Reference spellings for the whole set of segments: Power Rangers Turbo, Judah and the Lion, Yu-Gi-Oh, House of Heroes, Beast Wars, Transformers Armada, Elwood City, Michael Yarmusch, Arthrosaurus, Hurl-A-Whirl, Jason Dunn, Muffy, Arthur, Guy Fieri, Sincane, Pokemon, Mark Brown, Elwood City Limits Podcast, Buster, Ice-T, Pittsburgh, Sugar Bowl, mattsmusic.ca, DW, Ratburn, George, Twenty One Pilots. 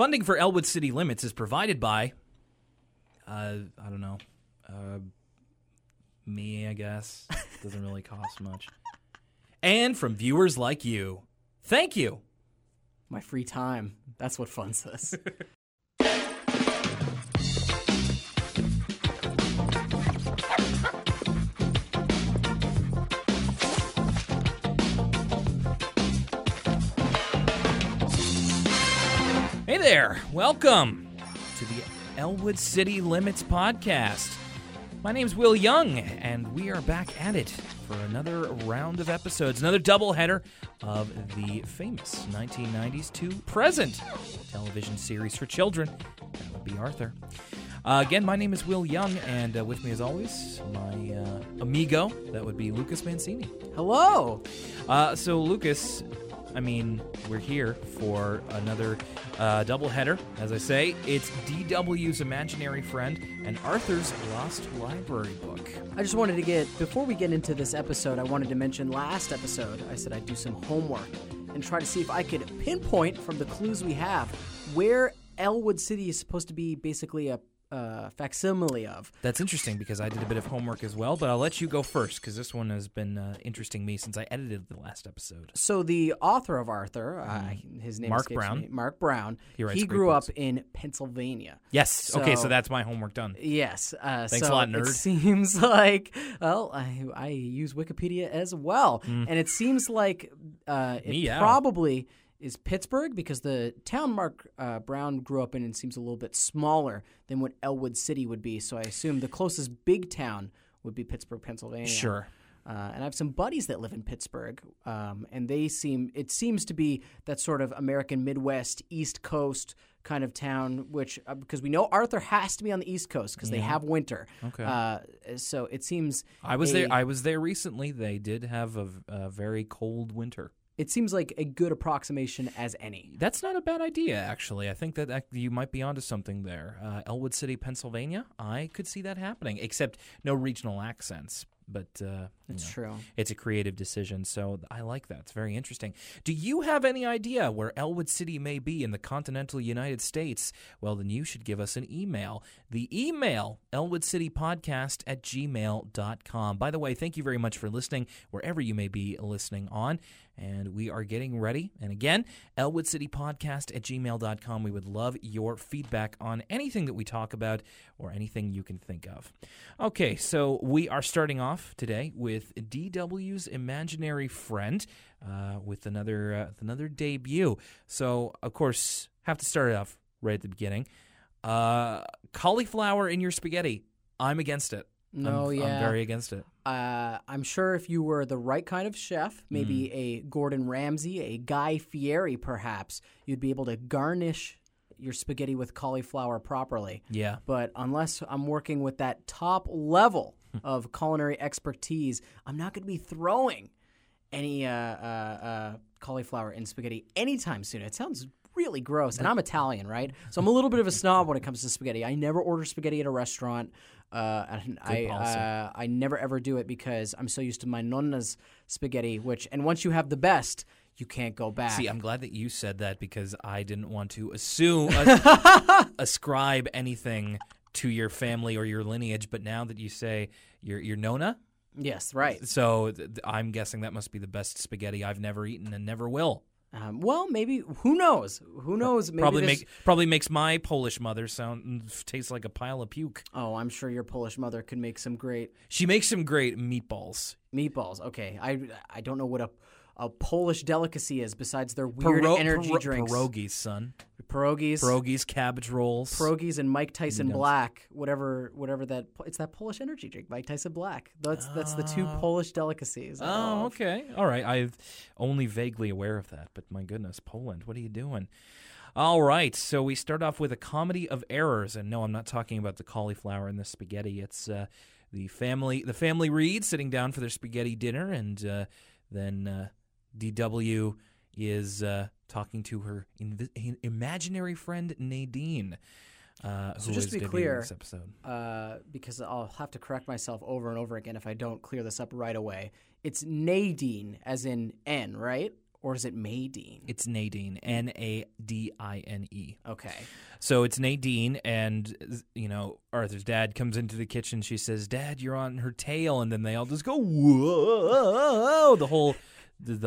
Funding for Elwood City Limits is provided by, I don't know, me, I guess. Doesn't really cost much. And from viewers like you. Thank you. My free time. That's what fun says. Hey there. Welcome to the Elwood City Limits Podcast. My name's Will Young, and we are back at it for another round of episodes, another doubleheader of the famous 1990s to present television series for children. That would be Arthur. Again, my name is Will Young, and with me as always, my amigo, that would be Lucas Mancini. Hello! So, Lucas, I mean, we're here for another doubleheader, as I say. It's DW's Imaginary Friend and Arthur's Lost Library Book. I just wanted to before we get into this episode, I wanted to mention last episode, I said I'd do some homework and try to see if I could pinpoint from the clues we have where Elwood City is supposed to be basically a facsimile of. That's interesting because I did a bit of homework as well, but I'll let you go first because this one has been interesting me since I edited the last episode. So the author of Arthur, his name is Mark Brown. He grew up in Pennsylvania. Yes. So, okay, so that's my homework done. Yes. Thanks a lot, nerd. It seems like, well, I use Wikipedia as well, and it seems like probably is Pittsburgh, because the town Mark Brown grew up in seems a little bit smaller than what Elwood City would be, so I assume the closest big town would be Pittsburgh, Pennsylvania. Sure. And I have some buddies that live in Pittsburgh, and it seems to be that sort of American Midwest, East Coast kind of town, which because we know Arthur has to be on the East Coast because they have winter. Okay. So it seems I was there recently. They did have a very cold winter. It seems like a good approximation as any. That's not a bad idea, actually. I think that you might be onto something there. Elwood City, Pennsylvania, I could see that happening, except no regional accents. But it's true. It's a creative decision, so I like that. It's very interesting. Do you have any idea where Elwood City may be in the continental United States? Well, then you should give us an email. The email, elwoodcitypodcast@gmail.com. By the way, thank you very much for listening, wherever you may be listening on. And we are getting ready. And again, elwoodcitypodcast@gmail.com. We would love your feedback on anything that we talk about or anything you can think of. Okay, so we are starting off today with DW's Imaginary Friend with another debut. So, of course, have to start it off right at the beginning. Cauliflower in your spaghetti. I'm against it. No, I'm very against it. I'm sure if you were the right kind of chef, maybe a Gordon Ramsay, a Guy Fieri perhaps, you'd be able to garnish your spaghetti with cauliflower properly. Yeah. But unless I'm working with that top level of culinary expertise, I'm not going to be throwing any cauliflower in spaghetti anytime soon. It sounds really gross. And I'm Italian, right? So I'm a little bit of a snob when it comes to spaghetti. I never order spaghetti at a restaurant. I never ever do it because I'm so used to my nonna's spaghetti, and once you have the best, you can't go back. See, I'm glad that you said that because I didn't want to ascribe anything to your family or your lineage, but now that you say your nonna. Yes, right. So I'm guessing that must be the best spaghetti I've never eaten and never will. Well, maybe. Who knows? Who knows? Maybe probably makes my Polish mother taste like a pile of puke. Oh, I'm sure your Polish mother could make some great. She makes some great meatballs. Meatballs. Okay, I don't know what a Polish delicacy is besides their weird energy drinks. Pierogies, son. Pierogies, cabbage rolls. Pierogies and Mike Tyson Black, whatever that. It's that Polish energy drink, Mike Tyson Black. That's the two Polish delicacies. Oh, okay. All right. I'm only vaguely aware of that, but my goodness, Poland, what are you doing? All right. So we start off with a comedy of errors. And no, I'm not talking about the cauliflower and the spaghetti. It's the family Reed sitting down for their spaghetti dinner, and then... DW is talking to her imaginary friend Nadine. So just to be clear, this episode. Because I'll have to correct myself over and over again if I don't clear this up right away. It's Nadine, as in N, right? Or is it Nadine? It's Nadine, Nadine. Okay. So it's Nadine, and, you know, Arthur's dad comes into the kitchen. She says, Dad, you're on her tail. And then they all just go, whoa. The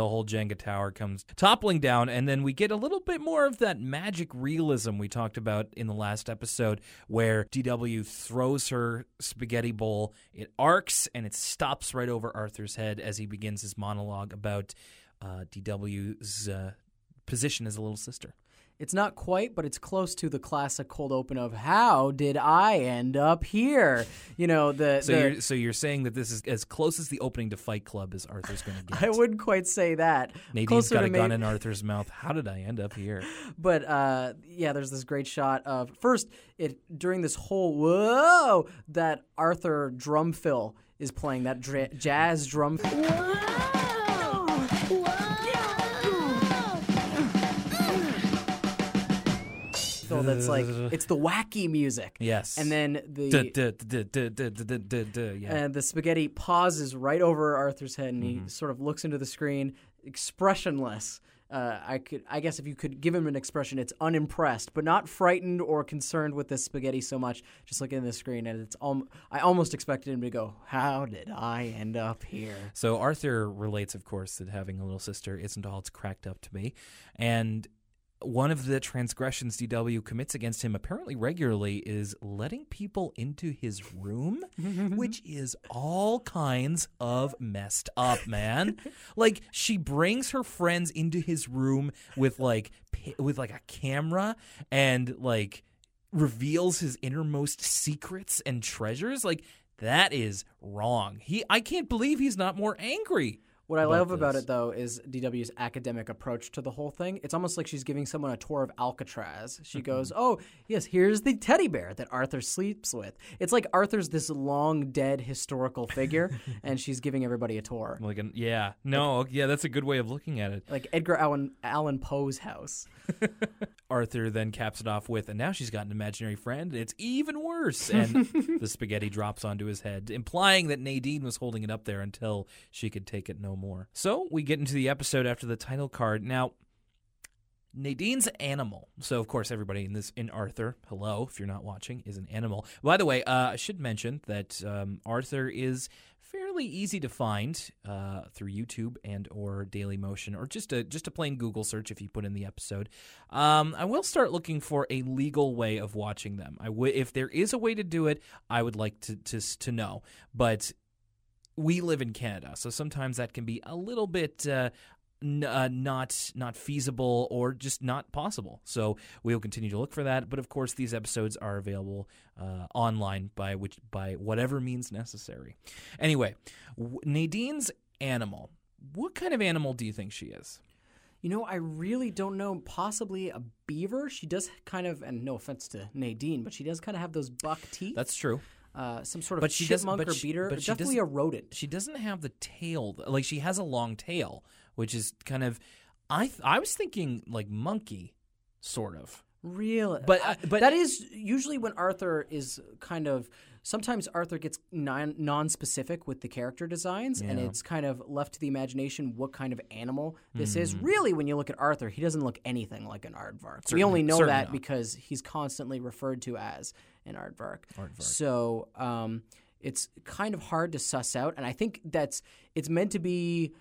whole Jenga tower comes toppling down, and then we get a little bit more of that magic realism we talked about in the last episode, where DW throws her spaghetti bowl, it arcs, and it stops right over Arthur's head as he begins his monologue about DW's position as a little sister. It's not quite, but it's close to the classic cold open of how did I end up here? You know, you're saying that this is as close as the opening to Fight Club as Arthur's going to get. I wouldn't quite say that. Nadine's got a gun in Arthur's mouth. How did I end up here? But yeah, there's this great shot of first during this whole whoa that Arthur drum fill is playing that jazz drum. That's like it's the wacky music. Yes. And then the spaghetti pauses right over Arthur's head, and he sort of looks into the screen, expressionless. I guess if you could give him an expression, it's unimpressed, but not frightened or concerned with this spaghetti so much. Just looking at the screen, and it's I almost expected him to go, how did I end up here? So Arthur relates, of course, that having a little sister isn't all it's cracked up to be, and one of the transgressions DW commits against him apparently regularly is letting people into his room, which is all kinds of messed up, man. Like, she brings her friends into his room with a camera and, like, reveals his innermost secrets and treasures. Like, that is wrong. I can't believe he's not more angry. What I love about it, though, is DW's academic approach to the whole thing. It's almost like she's giving someone a tour of Alcatraz. She goes, oh, yes, here's the teddy bear that Arthur sleeps with. It's like Arthur's this long-dead historical figure, and she's giving everybody a tour. That's a good way of looking at it. Like Edgar Allan Poe's house. Arthur then caps it off with, and now she's got an imaginary friend. It's even worse. And the spaghetti drops onto his head, implying that Nadine was holding it up there until she could take it no more. So we get into the episode after the title card. Now, Nadine's animal. So, of course, everybody in Arthur, hello, if you're not watching, is an animal. By the way, I should mention that Arthur is fairly easy to find through YouTube and or Dailymotion, or just a plain Google search if you put in the episode. I will start looking for a legal way of watching them. If there is a way to do it, I would like to know. But we live in Canada, so sometimes that can be a little bit not feasible or just not possible. So we'll continue to look for that. But, of course, these episodes are available online by whatever means necessary. Anyway, Nadine's animal. What kind of animal do you think she is? You know, I really don't know. Possibly a beaver. She does kind of, and no offense to Nadine, but she does kind of have those buck teeth. That's true. Some sort of chipmunk or beater, but definitely a rodent. She doesn't have the tail. Like, she has a long tail, which is kind of – I was thinking, like, monkey, sort of. Really? But that is usually when Arthur is kind of – sometimes Arthur gets non-specific with the character designs, and it's kind of left to the imagination what kind of animal this is. Really, when you look at Arthur, he doesn't look anything like an aardvark. We only know that because he's constantly referred to as an aardvark. So it's kind of hard to suss out, and I think it's meant to be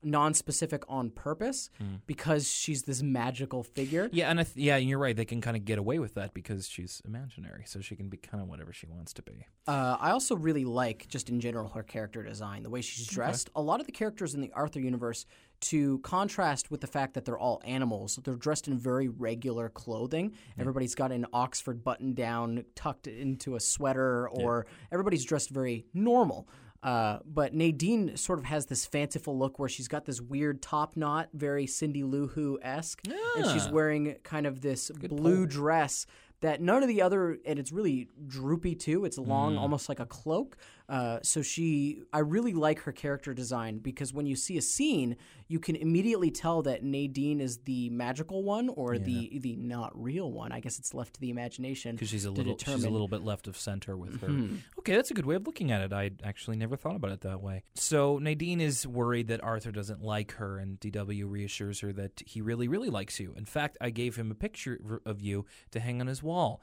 non-specific on purpose because she's this magical figure. Yeah, and you're right. They can kind of get away with that because she's imaginary, so she can be kind of whatever she wants to be. I also really like, just in general, her character design, the way she's dressed. Okay. A lot of the characters in the Arthur universe, to contrast with the fact that they're all animals, they're dressed in very regular clothing. Yeah. Everybody's got an Oxford button-down tucked into a sweater, or everybody's dressed very normal. But Nadine sort of has this fanciful look where she's got this weird top knot, very Cindy Lou Who-esque, and she's wearing kind of this blue dress that none of the other, and it's really droopy too. It's long, almost like a cloak, I really like her character design, because when you see a scene, you can immediately tell that Nadine is the magical one or the not real one. I guess it's left to the imagination because she's a little bit left of center with her. Mm-hmm. Okay, that's a good way of looking at it. I actually never thought about it that way. So Nadine is worried that Arthur doesn't like her, and DW reassures her that he really, really likes you. In fact, I gave him a picture of you to hang on his wall.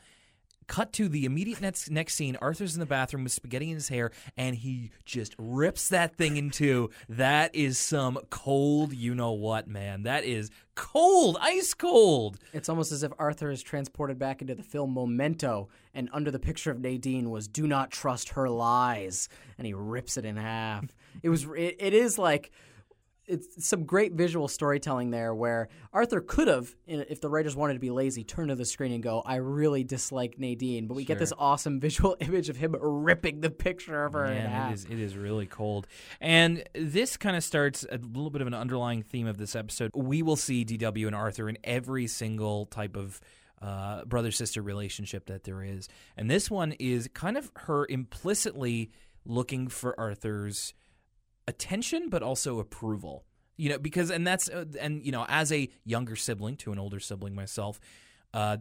Cut to the immediate next scene. Arthur's in the bathroom with spaghetti in his hair, and he just rips that thing in two. That is some cold you-know-what, man. That is cold, ice cold. It's almost as if Arthur is transported back into the film Memento, and under the picture of Nadine was, "Do not trust her lies," and he rips it in half. It's some great visual storytelling there, where Arthur could have, if the writers wanted to be lazy, turned to the screen and go, "I really dislike Nadine," but we get this awesome visual image of him ripping the picture of her in half. It is really cold. And this kind of starts a little bit of an underlying theme of this episode. We will see DW and Arthur in every single type of brother-sister relationship that there is. And this one is kind of her implicitly looking for Arthur's attention, but also approval, as a younger sibling to an older sibling myself,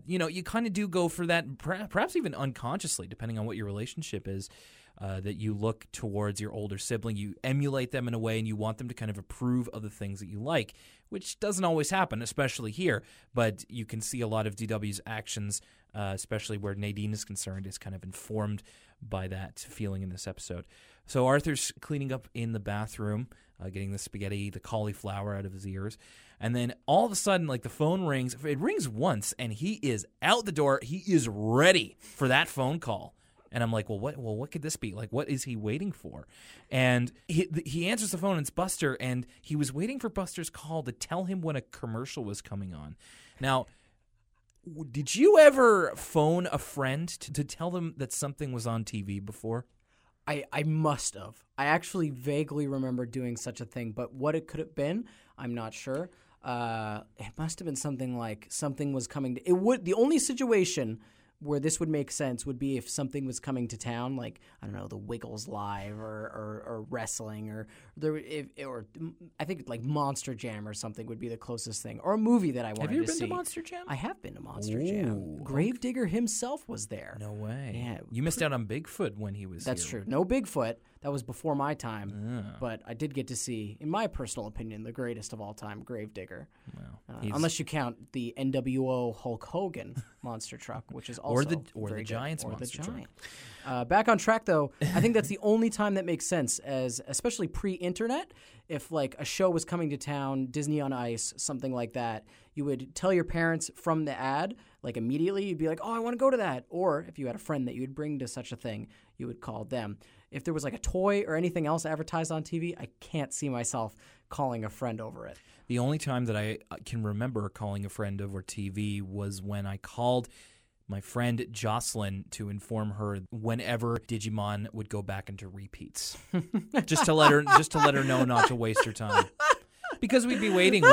you kind of do go for that, perhaps even unconsciously, depending on what your relationship is, that you look towards your older sibling, you emulate them in a way, and you want them to kind of approve of the things that you like, which doesn't always happen, especially here. But you can see a lot of DW's actions, especially where Nadine is concerned, is kind of informed by that feeling in this episode. So Arthur's cleaning up in the bathroom, getting the spaghetti, the cauliflower out of his ears. And then all of a sudden, the phone rings. It rings once, and he is out the door. He is ready for that phone call. And I'm like, what could this be? What is he waiting for? And he answers the phone, and it's Buster. And he was waiting for Buster's call to tell him when a commercial was coming on. Now, did you ever phone a friend to tell them that something was on TV before? I must have. I actually vaguely remember doing such a thing, but what it could have been, I'm not sure. It must have been something like something was coming. The only situation where this would make sense would be if something was coming to town, like, I don't know, the Wiggles Live or wrestling or I think Monster Jam or something would be the closest thing, or a movie that I wanted to see. Have you ever been to Monster Jam? I have been to Monster Jam. Gravedigger himself was there. No way. Yeah. You missed out on Bigfoot when he was here. That's true. No Bigfoot. That was before my time, but I did get to see, in my personal opinion, the greatest of all time, Gravedigger. Wow. Unless you count the NWO Hulk Hogan monster truck, which is also or the Giants monster truck. Back on track, though, I think that's the only time that makes sense, as especially pre-internet. If a show was coming to town, Disney on Ice, something like that, you would tell your parents from the ad, immediately. You'd be like, "Oh, I want to go to that." Or if you had a friend that you would bring to such a thing, you would call them. If there was a toy or anything else advertised on TV, I can't see myself calling a friend over it. The only time that I can remember calling a friend over TV was when I called my friend Jocelyn to inform her whenever Digimon would go back into repeats, just to let her know not to waste her time, because we'd be waiting.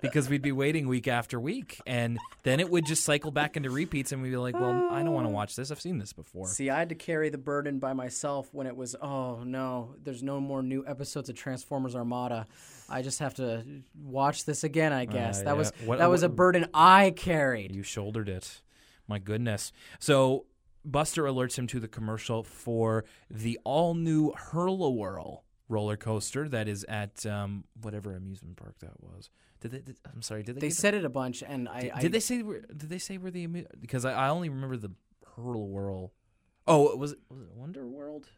Because we'd be waiting week after week, and then it would just cycle back into repeats, and we'd be like, well, I don't want to watch this. I've seen this before. See, I had to carry the burden by myself when it was, oh, no, there's no more new episodes of Transformers Armada. I just have to watch this again, I guess. That was a burden I carried. You shouldered it. My goodness. So Buster alerts him to the commercial for the all-new Hurl-A-Whirl roller coaster that is at whatever amusement park that was. Did they said it a bunch, and did they say where the amusement? Because I only remember the Hurl-A-Whirl. Oh, was it Wonder World?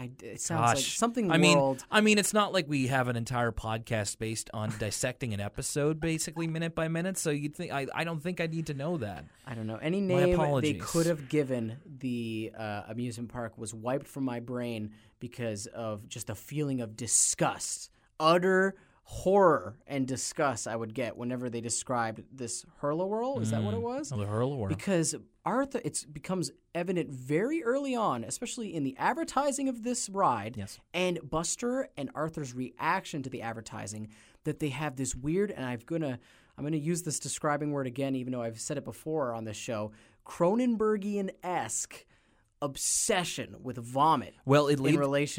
It sounds like something. I mean, it's not like we have an entire podcast based on dissecting an episode, basically minute by minute. So you'd think I don't think I need to know that. I don't know. Any name they could have given the amusement park was wiped from my brain because of just a feeling of disgust, utter horror and disgust I would get whenever they described this Hurl-A-Whirl. Is that what it was? The Hurl-A-Whirl. Because Arthur, it becomes evident very early on, especially in the advertising of this ride, and Buster and Arthur's reaction to the advertising, that they have this weird, and I'm gonna use this describing word again, even though I've said it before on this show, Cronenbergian-esque obsession with vomit. Well, it leads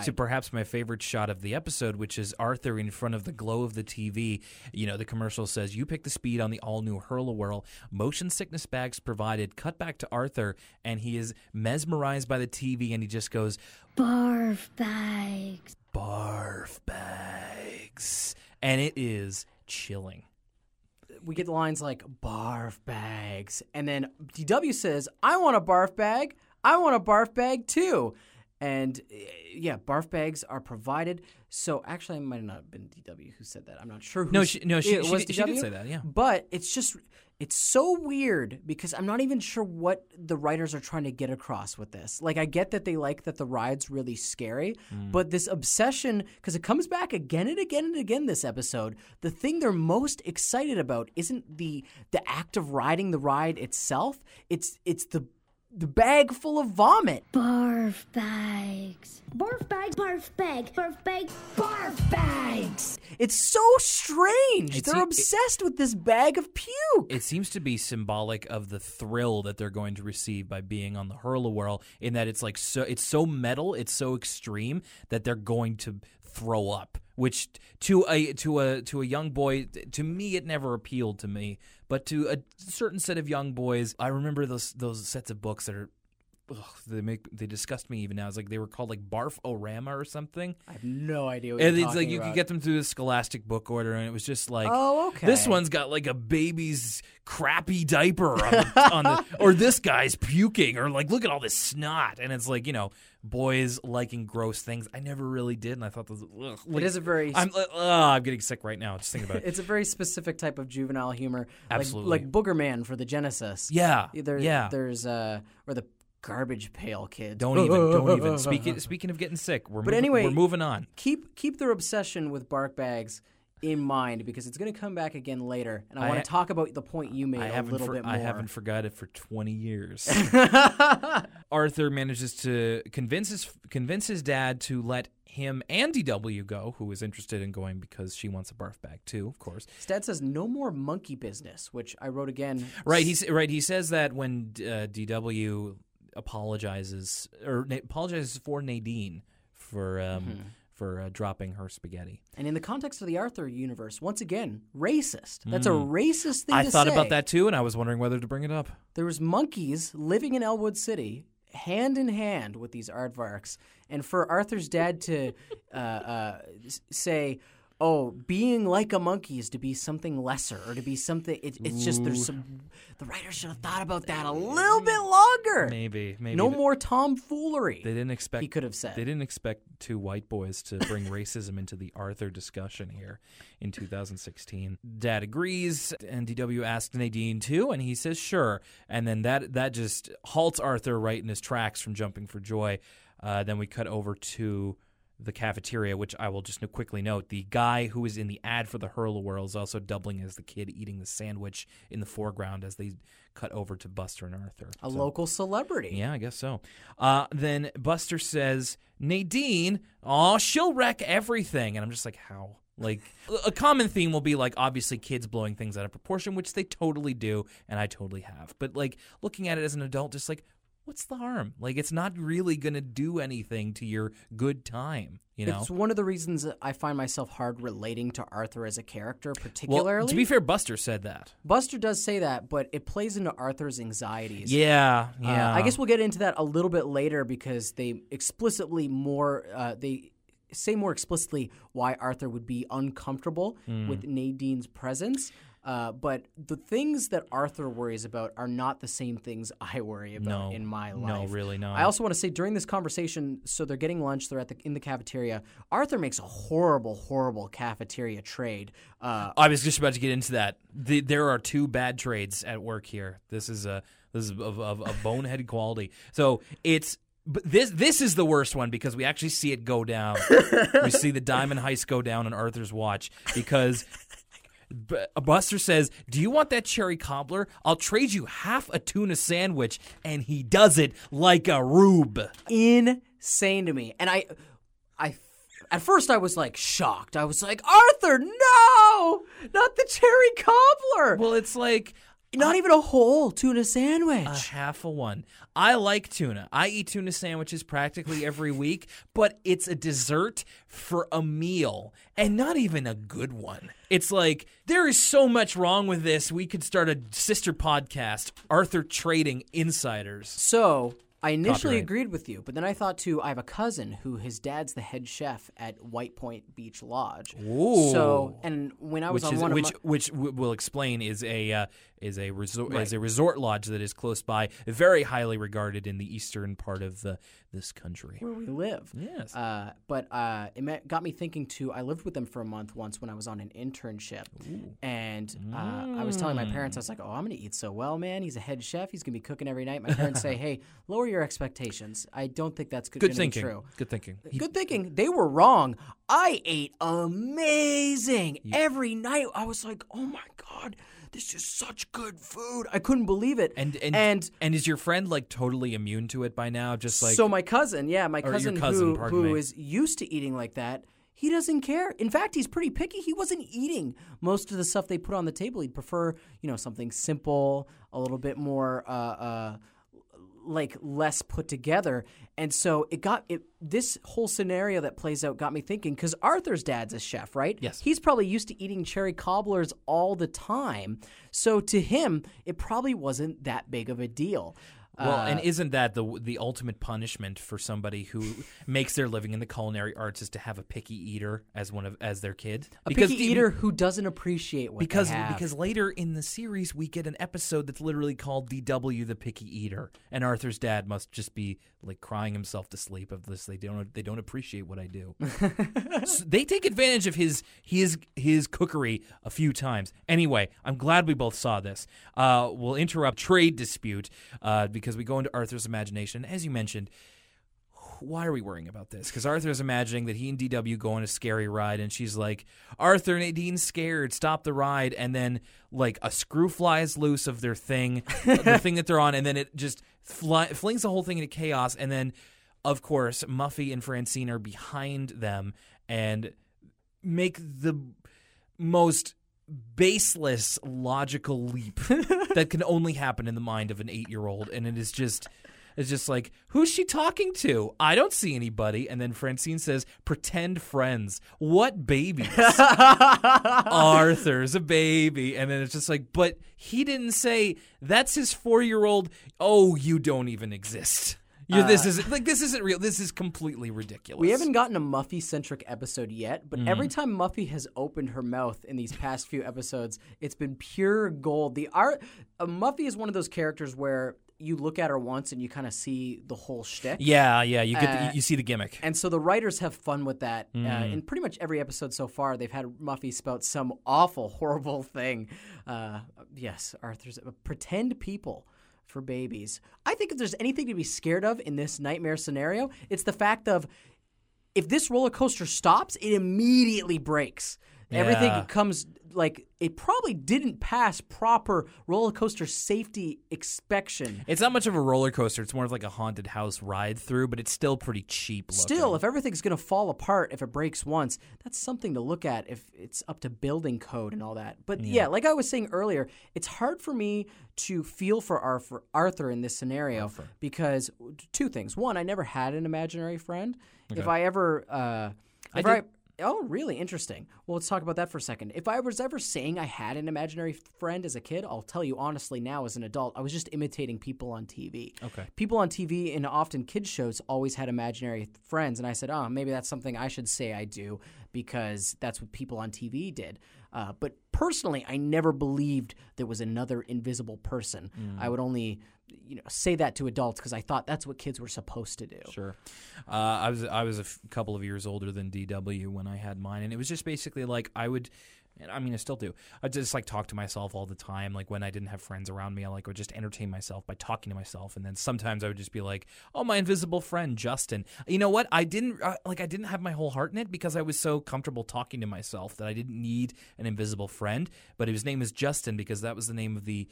to perhaps my favorite shot of the episode, which is Arthur in front of the glow of the TV. You know, the commercial says, "You pick the speed on the all-new Hurl-A-Whirl. Motion sickness bags provided." Cut back to Arthur, and he is mesmerized by the TV, and he just goes, "Barf bags. Barf bags." And it is chilling. We get lines like, "barf bags." And then DW says, "I want a barf bag. I want a barf bag too." And yeah, barf bags are provided. So actually, it might not have been DW who said that. I'm not sure who. No, she did say that, yeah. But it's just, it's so weird because I'm not even sure what the writers are trying to get across with this. Like, I get that they like that the ride's really scary, but this obsession, because it comes back again and again and again this episode, the thing they're most excited about isn't the act of riding the ride itself. It's the bag full of vomit. Barf bags. Barf bags, barf bag, barf bag, barf bags. It's so strange. They're obsessed with this bag of puke. It seems to be symbolic of the thrill that they're going to receive by being on the Hurl-A-Whirl, in that it's like so metal, it's so extreme that they're going to throw up. Which to a young boy, to me, it never appealed to me. But to a certain set of young boys, I remember those sets of books that are, they disgust me even now. It's like they were called like Barf-O-Rama or something. I have no idea what you're talking about. And it's like you could get them through the Scholastic book order, and it was just like, oh, okay, this one's got like a baby's crappy diaper or this guy's puking, or like, look at all this snot. And it's like, you know, boys liking gross things. I never really did, and I thought those, it is a very... I'm getting sick right now just thinking about it. It's a very specific type of juvenile humor. Absolutely. Like Booger Man for the Genesis. Yeah. There's... or the... Garbage pail kid. Don't even. Speaking of getting sick, we're moving on. Keep their obsession with barf bags in mind, because it's going to come back again later, and I want to talk about the point you made a little bit more. I haven't forgot it for 20 years. Arthur manages to convince his dad to let him and DW go, who is interested in going because she wants a barf bag too, of course. His dad says, "No more monkey business," which I wrote again. Right, he says that when DW apologizes for Nadine for dropping her spaghetti. And in the context of the Arthur universe, once again, racist. That's a racist thing to say. I thought about that too, and I was wondering whether to bring it up. There was monkeys living in Elwood City, hand in hand with these aardvarks, and for Arthur's dad to say, "Oh, being like a monkey is to be something lesser, or to be something." It's just the writers should have thought about that a little bit longer. Maybe no more tomfoolery. They didn't expect. He could have said. They didn't expect two white boys to bring racism into the Arthur discussion here in 2016. Dad agrees, and DW asks Nadine too, and he says sure, and then that just halts Arthur right in his tracks from jumping for joy. Then we cut over to the cafeteria, which I will just quickly note, the guy who is in the ad for the Hurl-A-Whirl is also doubling as the kid eating the sandwich in the foreground as they cut over to Buster and Arthur. A local celebrity. Yeah, I guess so. Then Buster says, "Nadine, oh, she'll wreck everything." And I'm just like, how? Like, a common theme will be, like, obviously kids blowing things out of proportion, which they totally do, and I totally have. But, like, looking at it as an adult, just like, what's the harm? Like, it's not really going to do anything to your good time, you know? It's one of the reasons I find myself hard relating to Arthur as a character, particularly. Well, to be fair, Buster said that. Buster does say that, but it plays into Arthur's anxieties. Yeah. I guess we'll get into that a little bit later, because they explicitly say more explicitly why Arthur would be uncomfortable with Nadine's presence. But the things that Arthur worries about are not the same things I worry about in my life. No, really not. I also want to say, during this conversation, so they're getting lunch, they're in the cafeteria. Arthur makes a horrible, horrible cafeteria trade. I was just about to get into that. There are two bad trades at work here. This is of bonehead quality. So it's... But this is the worst one, because we actually see it go down. We see the diamond heist go down on Arthur's watch, because... Buster says, "Do you want that cherry cobbler? I'll trade you half a tuna sandwich," and he does it like a rube. Insane to me. And I at first I was like shocked. I was like, "Arthur, no! Not the cherry cobbler!" Well, it's like, Not even a whole tuna sandwich. A half a one. I like tuna. I eat tuna sandwiches practically every week, but it's a dessert for a meal and not even a good one. It's like, there is so much wrong with this. We could start a sister podcast, Arthur Trading Insiders. So I initially agreed with you, but then I thought, too, I have a cousin who his dad's the head chef at White Point Beach Lodge. Ooh. So, and when I was which we'll explain is a resort lodge that is close by, very highly regarded in the eastern part of this country where we live. Yes. But it got me thinking, too. I lived with them for a month once when I was on an internship. Ooh. And I was telling my parents, I was like, oh, I'm going to eat so well, man. He's a head chef. He's going to be cooking every night. My parents say, hey, lower your expectations. I don't think that's good thinking. Be true. Good thinking. Good thinking. They were wrong. I ate amazing every night. I was like, oh my God, this is such good food. I couldn't believe it. And is your friend like totally immune to it by now? Just like, so my cousin who is used to eating like that, he doesn't care. In fact, he's pretty picky. He wasn't eating most of the stuff they put on the table. He'd prefer, something simple, a little bit more like less put together. And so this whole scenario that plays out got me thinking, because Arthur's dad's a chef, right? Yes. He's probably used to eating cherry cobblers all the time. So to him, it probably wasn't that big of a deal. Well, and isn't that the ultimate punishment for somebody who makes their living in the culinary arts, is to have a picky eater as their kid? A picky eater who doesn't appreciate what they have. Because later in the series, we get an episode that's literally called DW, the Picky Eater, and Arthur's dad must just be like crying himself to sleep of this. They don't appreciate what I do. So they take advantage of his cookery a few times. Anyway, I'm glad we both saw this. We'll interrupt trade dispute because we go into Arthur's imagination. As you mentioned, why are we worrying about this? Because Arthur's imagining that he and DW go on a scary ride, and she's like, Arthur, Nadine's scared. Stop the ride. And then, like, a screw flies loose of their thing, the thing that they're on, and then it just flings the whole thing into chaos. And then, of course, Muffy and Francine are behind them and make the most baseless logical leap that can only happen in the mind of an 8-year-old, and it is just like, who's she talking to? I don't see anybody. And then Francine says, pretend friends. What babies? Arthur's a baby. And then it's just like, but he didn't say, that's his 4-year-old. Oh, you don't even exist. This isn't real. This is completely ridiculous. We haven't gotten a Muffy-centric episode yet, but every time Muffy has opened her mouth in these past few episodes, it's been pure gold. Muffy is one of those characters where you look at her once and you kind of see the whole shtick. Yeah, you get you see the gimmick. And so the writers have fun with that. In pretty much every episode so far, they've had Muffy spout some awful, horrible thing. Yes, Arthur's pretend people. For babies. I think if there's anything to be scared of in this nightmare scenario, it's the fact of, if this roller coaster stops, it immediately breaks. Yeah. Everything comes like it probably didn't pass proper roller coaster safety inspection. It's not much of a roller coaster. It's more of like a haunted house ride through, but it's still pretty cheap looking. Still, if everything's going to fall apart if it breaks once, that's something to look at if it's up to building code and all that. But yeah, like I was saying earlier, it's hard for me to feel for Arthur in this scenario because two things. One, I never had an imaginary friend. Okay. If I ever Oh, really interesting. Well, let's talk about that for a second. If I was ever saying I had an imaginary friend as a kid, I'll tell you honestly now as an adult, I was just imitating people on TV. Okay. People on TV and often kids shows always had imaginary friends, and I said, oh, maybe that's something I should say I do because that's what people on TV did. But personally, I never believed there was another invisible person. I would only say that to adults because I thought that's what kids were supposed to do. Sure. I was a couple of years older than DW when I had mine, and it was just basically like I still do. I just like talk to myself all the time. Like when I didn't have friends around me, I would just entertain myself by talking to myself. And then sometimes I would just be like, "Oh, my invisible friend, Justin." You know what? I didn't have my whole heart in it because I was so comfortable talking to myself that I didn't need an invisible friend. But his name is Justin because that was the name of the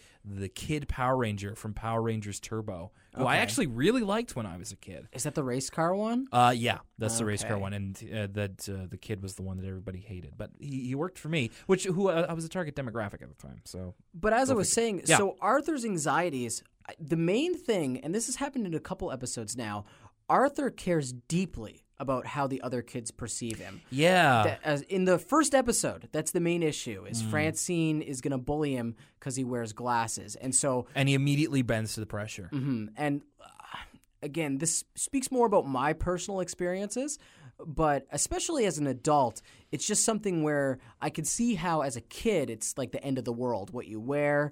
kid Power Ranger from Power Rangers Turbo, who I actually really liked when I was a kid. Is that the race car one? Yeah, that's the race car one. And the kid was the one that everybody hated, but he worked for me. who I was a target demographic at the time. So, but as I was saying, so Arthur's anxieties, the main thing, and this has happened in a couple episodes now, Arthur cares deeply about how the other kids perceive him. Yeah. As in the first episode, that's the main issue, is Francine is going to bully him because he wears glasses. And so... and he immediately bends to the pressure. Mm-hmm. And again, this speaks more about my personal experiences, but especially as an adult, it's just something where I could see how as a kid, it's like the end of the world, what you wear,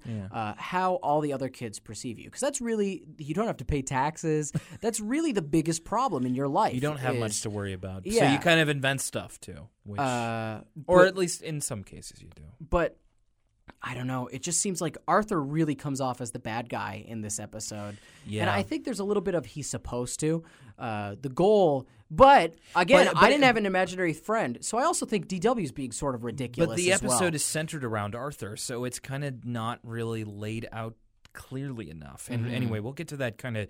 how all the other kids perceive you. Because that's really, you don't have to pay taxes. That's really the biggest problem in your life. You don't have much to worry about. Yeah. So you kind of invent stuff too. Which, or at least in some cases you do. But I don't know. It just seems like Arthur really comes off as the bad guy in this episode. Yeah. And I think there's a little bit of he's supposed to. The goal... but, again, I didn't have an imaginary friend, so I also think DW's being sort of ridiculous. But the episode is centered around Arthur, so it's kind of not really laid out clearly enough. And anyway, we'll get to that kind of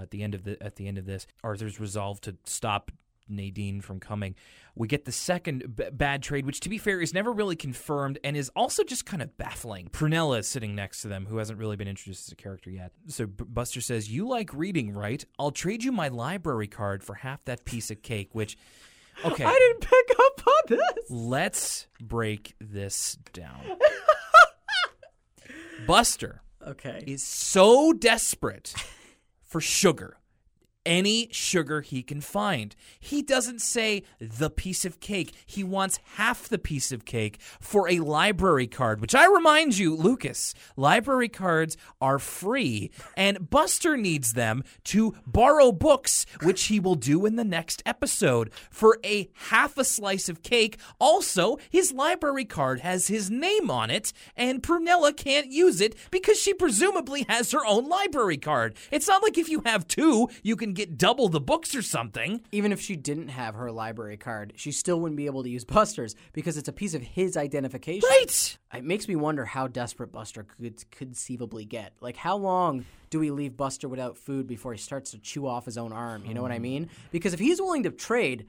at the end of this. Arthur's resolve to stop Nadine from coming. We get the second bad trade, which, to be fair, is never really confirmed and is also just kind of baffling. Prunella is sitting next to them, who hasn't really been introduced as a character yet. So Buster says, "You like reading, right? I'll trade you my library card for half that piece of cake," which... okay. I didn't pick up on this. Let's break this down. Buster is so desperate for sugar. Any sugar he can find. He doesn't say the piece of cake. He wants half the piece of cake for a library card, which I remind you, Lucas, library cards are free, and Buster needs them to borrow books, which he will do in the next episode, for a half a slice of cake. Also, his library card has his name on it, and Prunella can't use it because she presumably has her own library card. It's not like if you have two, you can get double the books or something. Even if she didn't have her library card, she still wouldn't be able to use Buster's because it's a piece of his identification. Right! It makes me wonder how desperate Buster could conceivably get. Like, how long do we leave Buster without food before he starts to chew off his own arm? You know what I mean? Because if he's willing to trade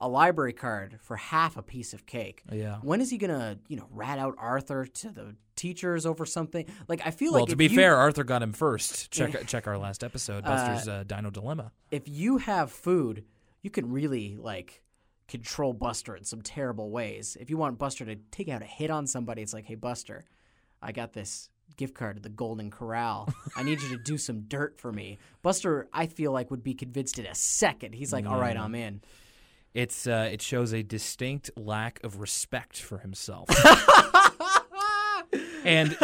a library card for half a piece of cake, when is he going to, rat out Arthur to the teachers over something? Like, I feel to be fair, Arthur got him first. Check our last episode, Buster's Dino Dilemma. If you have food, you can really, control Buster in some terrible ways. If you want Buster to take out a hit on somebody, it's like, "Hey, Buster, I got this gift card to the Golden Corral. I need you to do some dirt for me." Buster, I feel like, would be convinced in a second. He's like, "All right, I'm in." It's it shows a distinct lack of respect for himself. And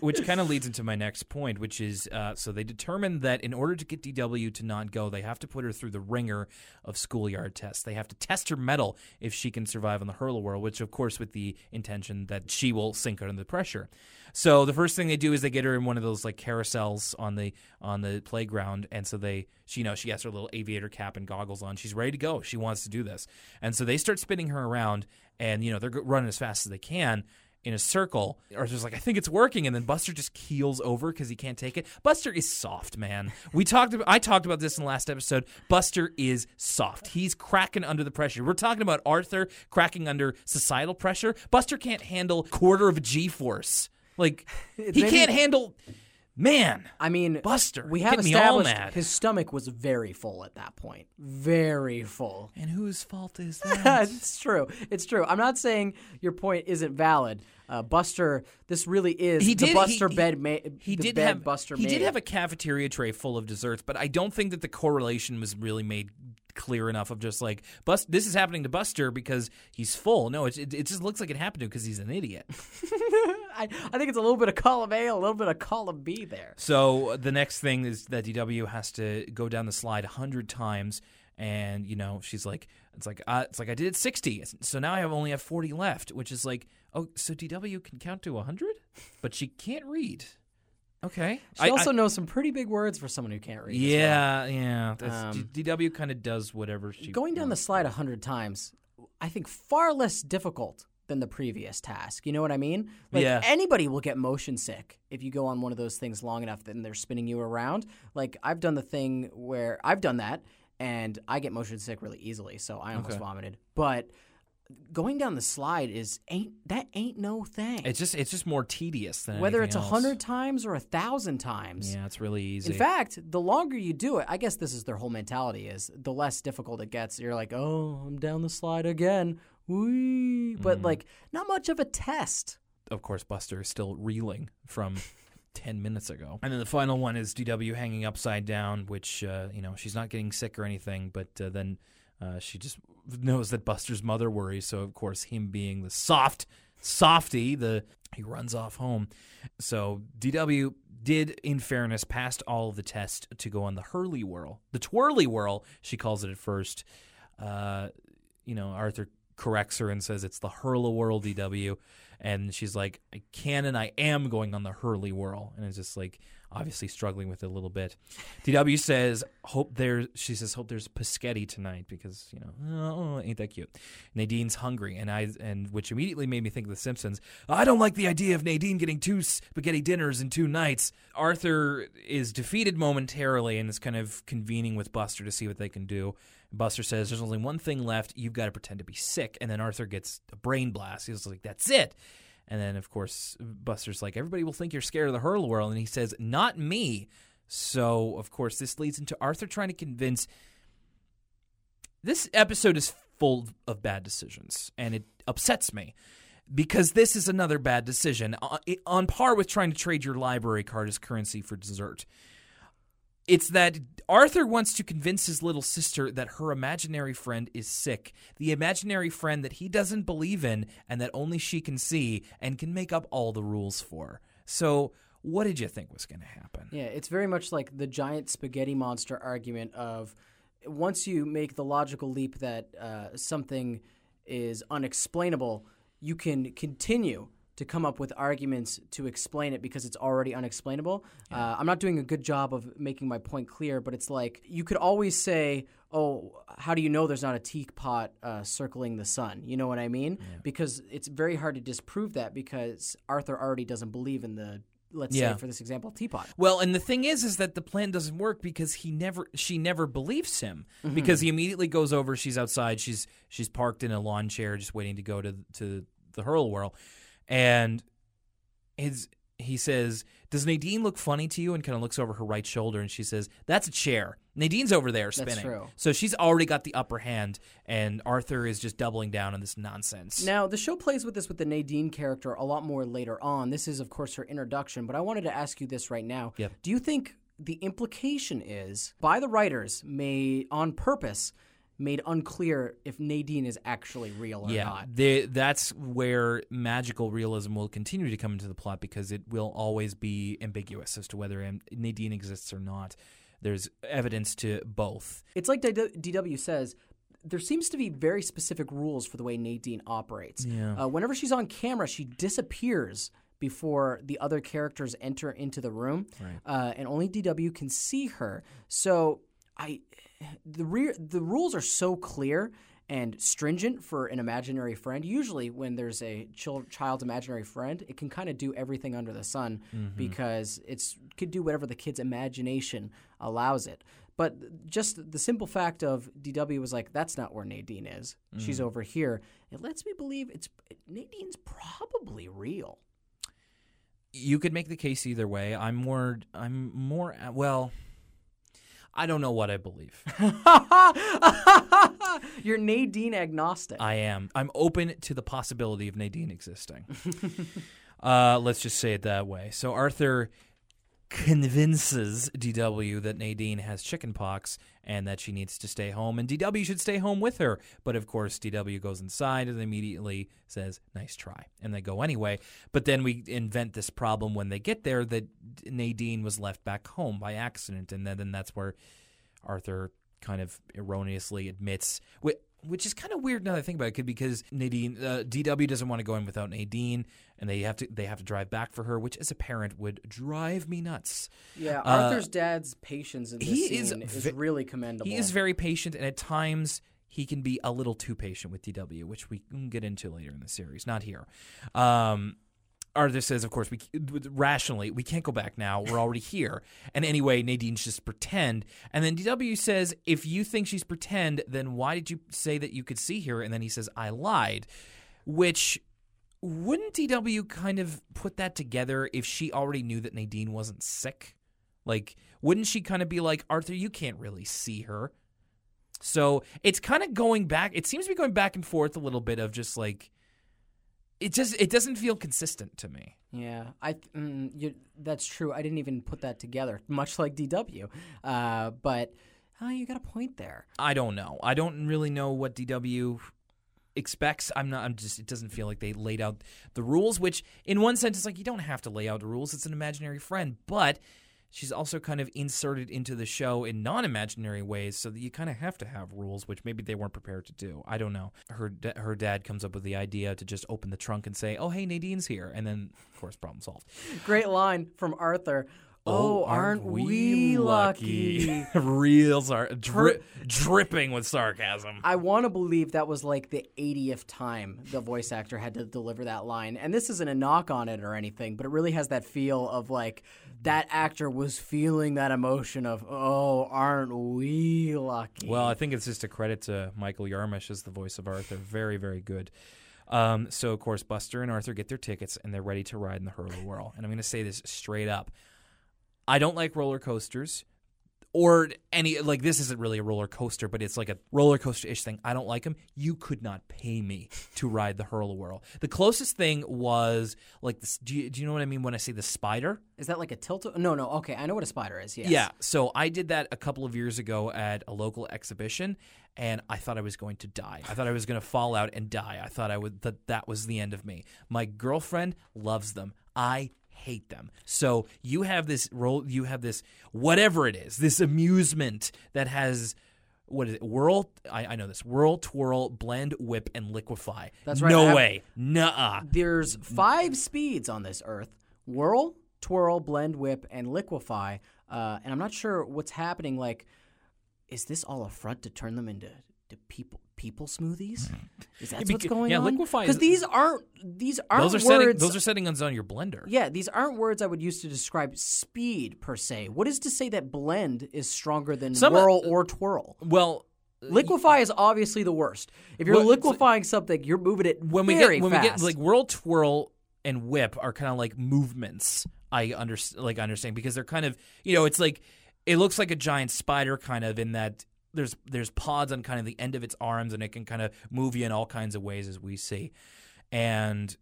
which kind of leads into my next point, which is so they determined that in order to get DW to not go, they have to put her through the ringer of schoolyard tests. They have to test her mettle if she can survive on the Hurl-A-Whirl, which, of course, with the intention that she will sink under the pressure. So the first thing they do is they get her in one of those carousels on the playground, and so she has her little aviator cap and goggles on. She's ready to go. She wants to do this, and so they start spinning her around, and they're running as fast as they can. In a circle, Arthur's like, "I think it's working," and then Buster just keels over because he can't take it. Buster is soft, man. I talked about this in the last episode. Buster is soft. He's cracking under the pressure. We're talking about Arthur cracking under societal pressure. Buster can't handle quarter of a G-force. Man, I mean, Buster, we have established his stomach was very full at that point. Very full. And whose fault is that? It's true. I'm not saying your point isn't valid. Buster, this really is He did have a cafeteria tray full of desserts, but I don't think that the correlation was really made clear enough of just this is happening to Buster because he's full. No, it just looks like it happened to him because he's an idiot. I think it's a little bit of column A, a little bit of column B there. So the next thing is that DW has to go down the slide 100 times, and she's like, I did it 60, so now I only have 40 left, which is so DW can count to 100, but she can't read. Okay. She also knows some pretty big words for someone who can't read. Yeah, well. Yeah. DW kind of does whatever she Going down wants. The slide 100 times, I think far less difficult than the previous task. You know what I mean? Anybody will get motion sick if you go on one of those things long enough that they're spinning you around. I've done the thing where I've done that, and I get motion sick really easily, so I almost vomited. But going down the slide ain't no thing. It's just more tedious than whether it's 100 times or 1,000 times. Yeah, it's really easy. In fact, the longer you do it, I guess this is their whole mentality: is the less difficult it gets. You're like, oh, I'm down the slide again. Whee. But like, not much of a test. Of course, Buster is still reeling from 10 minutes ago. And then the final one is DW hanging upside down, which, she's not getting sick or anything, but then she just knows that Buster's mother worries. So, of course, him being the softy, he runs off home. So DW did, in fairness, passed all of the tests to go on the Hurl-A-Whirl. The twirly-whirl, she calls it at first. Arthur corrects her and says it's the Hurl-A-Whirl, DW. And she's like, I can and I am going on the Hurl-A-Whirl. And it's just like obviously struggling with it a little bit. DW says, hope there's Paschetti tonight because, oh, ain't that cute. Nadine's hungry. And which immediately made me think of The Simpsons. I don't like the idea of Nadine getting 2 spaghetti dinners in 2 nights. Arthur is defeated momentarily and is kind of convening with Buster to see what they can do. Buster says, there's only one thing left. You've got to pretend to be sick. And then Arthur gets a brain blast. He's like, that's it. And then, of course, Buster's like, everybody will think you're scared of the Hurl-A-Whirl. And he says, not me. So, of course, this leads into Arthur trying to convince. This episode is full of bad decisions, and it upsets me. Because this is another bad decision, on par with trying to trade your library card as currency for dessert. It's that Arthur wants to convince his little sister that her imaginary friend is sick, the imaginary friend that he doesn't believe in and that only she can see and can make up all the rules for. So what did you think was going to happen? Yeah, it's very much like the giant spaghetti monster argument of once you make the logical leap that something is unexplainable, you can continue to come up with arguments to explain it because it's already unexplainable. Yeah. I'm not doing a good job of making my point clear, but it's like you could always say, oh, how do you know there's not a teapot circling the sun? You know what I mean? Yeah. Because it's very hard to disprove that because Arthur already doesn't believe in the, let's say, for this example, teapot. Well, and the thing is that the plan doesn't work because she never believes him because he immediately goes over. She's outside. She's parked in a lawn chair just waiting to go to the Hurl-A-Whirl. And he says, does Nadine look funny to you? And kind of looks over her right shoulder, and she says, that's a chair. Nadine's over there spinning. That's true. So she's already got the upper hand, and Arthur is just doubling down on this nonsense. Now, the show plays with this with the Nadine character a lot more later on. This is, of course, her introduction, but I wanted to ask you this right now. Yep. Do you think the implication is, by the writers, on purpose— made unclear if Nadine is actually real or not. Yeah, that's where magical realism will continue to come into the plot because it will always be ambiguous as to whether Nadine exists or not. There's evidence to both. It's like DW says, there seems to be very specific rules for the way Nadine operates. Yeah. Whenever she's on camera, she disappears before the other characters enter into the room, right. And only DW can see her. So the rules are so clear and stringent for an imaginary friend. Usually when there's a child's imaginary friend, it can kind of do everything under the sun because it could do whatever the kid's imagination allows it. But just the simple fact of DW was like, that's not where Nadine is. Mm-hmm. She's over here. It lets me believe Nadine's probably real. You could make the case either way. I'm more, I don't know what I believe. You're Nadine agnostic. I am. I'm open to the possibility of Nadine existing. Let's just say it that way. So Arthur convinces DW that Nadine has chicken pox and that she needs to stay home. And DW should stay home with her. But, of course, DW goes inside and immediately says, nice try. And they go anyway. But then we invent this problem when they get there that Nadine was left back home by accident. And then that's where Arthur kind of erroneously admits, which is kind of weird now that I think about it, because DW doesn't want to go in without Nadine, and they have to drive back for her, which as a parent would drive me nuts. Yeah, Arthur's dad's patience in this scene is really commendable. He is very patient, and at times he can be a little too patient with DW, which we can get into later in the series, not here. Arthur says, of course, we can't go back now. We're already here. And anyway, Nadine's just pretend. And then DW says, if you think she's pretend, then why did you say that you could see her? And then he says, I lied, which wouldn't DW kind of put that together if she already knew that Nadine wasn't sick? Like, wouldn't she kind of be like, Arthur, you can't really see her? So it's kind of going back. It seems to be going back and forth a little bit of just like, it doesn't feel consistent to me. Yeah, that's true. I didn't even put that together, much like DW. But you got a point there. I don't know. I don't really know what DW expects. It doesn't feel like they laid out the rules, which in one sense, it's like you don't have to lay out the rules. It's an imaginary friend. But she's also kind of inserted into the show in non-imaginary ways, so that you kind of have to have rules, which maybe they weren't prepared to do. I don't know. Her dad comes up with the idea to just open the trunk and say, oh, hey, Nadine's here. And then, of course, problem solved. Great line from Arthur. Oh, aren't we lucky? Real dripping with sarcasm. I want to believe that was like the 80th time the voice actor had to deliver that line. And this isn't a knock on it or anything, but it really has that feel of like that actor was feeling that emotion of, oh, aren't we lucky? Well, I think it's just a credit to Michael Yarmusch as the voice of Arthur. Very, very good. So, of course, Buster and Arthur get their tickets and they're ready to ride in the Hurl-A-Whirl. And I'm going to say this straight up. I don't like roller coasters or any – like this isn't really a roller coaster, but it's like a roller coaster-ish thing. I don't like them. You could not pay me to ride the Hurl-A-Whirl. The closest thing was like this – do you know what I mean when I say the spider? Is that like a tilt? No. Okay, I know what a spider is, yes. Yeah, so I did that a couple of years ago at a local exhibition, and I thought I was going to die. I thought I was going to fall out and die. I thought that was the end of me. My girlfriend loves them. I hate them. So you have this role, you have this whatever it is, this amusement that has what is it? Whirl, I know this. Whirl, twirl, blend, whip, and liquefy. That's right. No way. Nuh-uh. There's 5 speeds on this earth: whirl, twirl, blend, whip, and liquefy. And I'm not sure what's happening. Like, is this all a front to turn them into people smoothies? Is that what's going on? Liquefy. Because these aren't words. Those are settings on your blender. Yeah, these aren't words I would use to describe speed per se. What is to say that blend is stronger than whirl or twirl? Well, liquefy is obviously the worst. If you're liquefying something, you're moving it very fast. Like whirl, twirl, and whip are kind of like movements. I understand because they're kind of, you know, it's like it looks like a giant spider kind of in that. There's pods on kind of the end of its arms, and it can kind of move you in all kinds of ways, as we see. And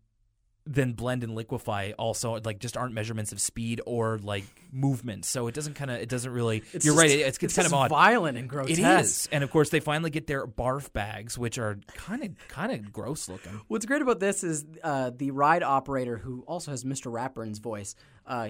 then blend and liquefy also like just aren't measurements of speed or like movement, so it doesn't really. You're right. It's kind of odd, violent and grotesque. It is, and of course they finally get their barf bags, which are kind of gross looking. What's great about this is the ride operator, who also has Mr. Raprin's voice.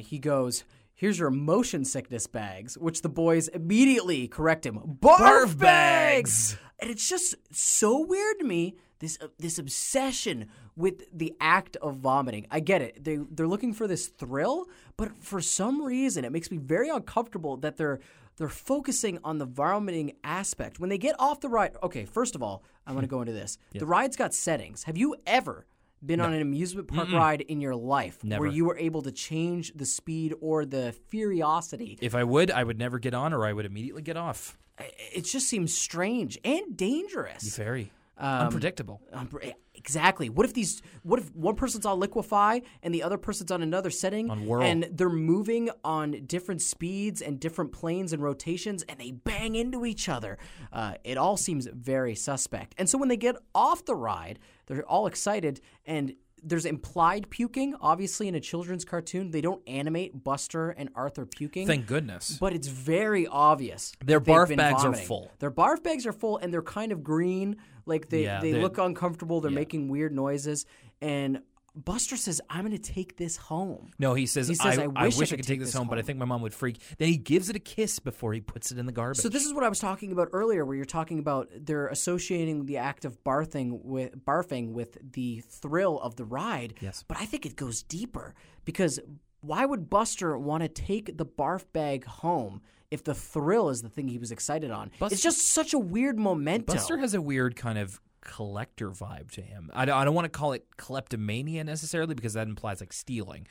He goes, here's your motion sickness bags, which the boys immediately correct him. Barf bags! And it's just so weird to me, this obsession with the act of vomiting. I get it. They're looking for this thrill, but for some reason it makes me very uncomfortable that they're focusing on the vomiting aspect. When they get off the ride, okay, first of all, I want to go into this. Yeah. The ride's got settings. Have you ever been on an amusement park ride in your life? Never. Where you were able to change the speed or the furiosity? If I would, I would never get on, or I would immediately get off. It just seems strange and dangerous. Very unpredictable. Exactly. What if one person's on liquefy and the other person's on another setting, on whirl, and they're moving on different speeds and different planes and rotations, and they bang into each other? It all seems very suspect. And so when they get off the ride, they're all excited, and there's implied puking. Obviously, in a children's cartoon, they don't animate Buster and Arthur puking. Thank goodness. But it's very obvious. Their barf bags are full. Their barf bags are full, and they're kind of green. Like, they look uncomfortable. They're making weird noises. And Buster says, I'm going to take this home. No, he says I wish I could take this home, but I think my mom would freak. Then he gives it a kiss before he puts it in the garbage. So this is what I was talking about earlier, where you're talking about they're associating the act of barfing with the thrill of the ride. Yes. But I think it goes deeper, because why would Buster want to take the barf bag home if the thrill is the thing he was excited on? It's just such a weird memento. Buster has a weird kind of collector vibe to him. I don't want to call it kleptomania necessarily because that implies like stealing.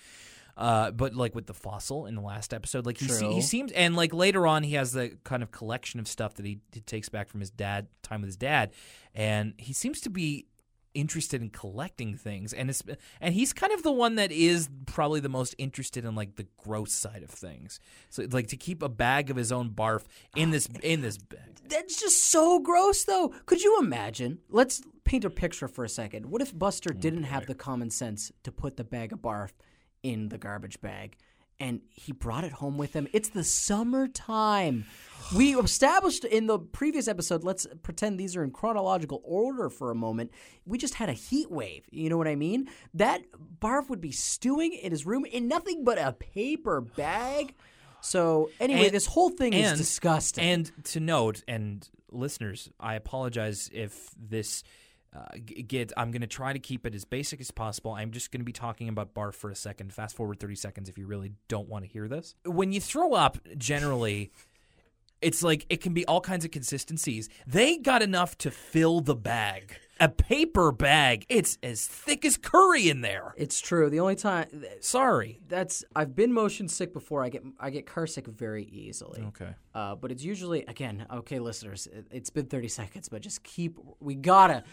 But like with the fossil in the last episode, like he seems, and like later on he has the kind of collection of stuff that he takes back from his dad, time with his dad, and he seems to be interested in collecting things, and it's, and he's kind of the one that is probably the most interested in like the gross side of things. So like to keep a bag of his own barf in this bag. That's just so gross though. Could you imagine? Let's paint a picture for a second. What if Buster didn't have the common sense to put the bag of barf in the garbage bag, and he brought it home with him? It's the summertime. We established in the previous episode, let's pretend these are in chronological order for a moment. We just had a heat wave. You know what I mean? That barf would be stewing in his room in nothing but a paper bag. So anyway, this whole thing is disgusting. And to note, and listeners, I apologize if this... I'm going to try to keep it as basic as possible. I'm just going to be talking about barf for a second. Fast forward 30 seconds if you really don't want to hear this. When you throw up, generally, it's like it can be all kinds of consistencies. They got enough to fill the bag. A paper bag. It's as thick as curry in there. It's true. The only time... I've been motion sick before. I get car sick very easily. Okay. But it's usually... Again, okay, listeners, it's been 30 seconds, but just keep... We gotta...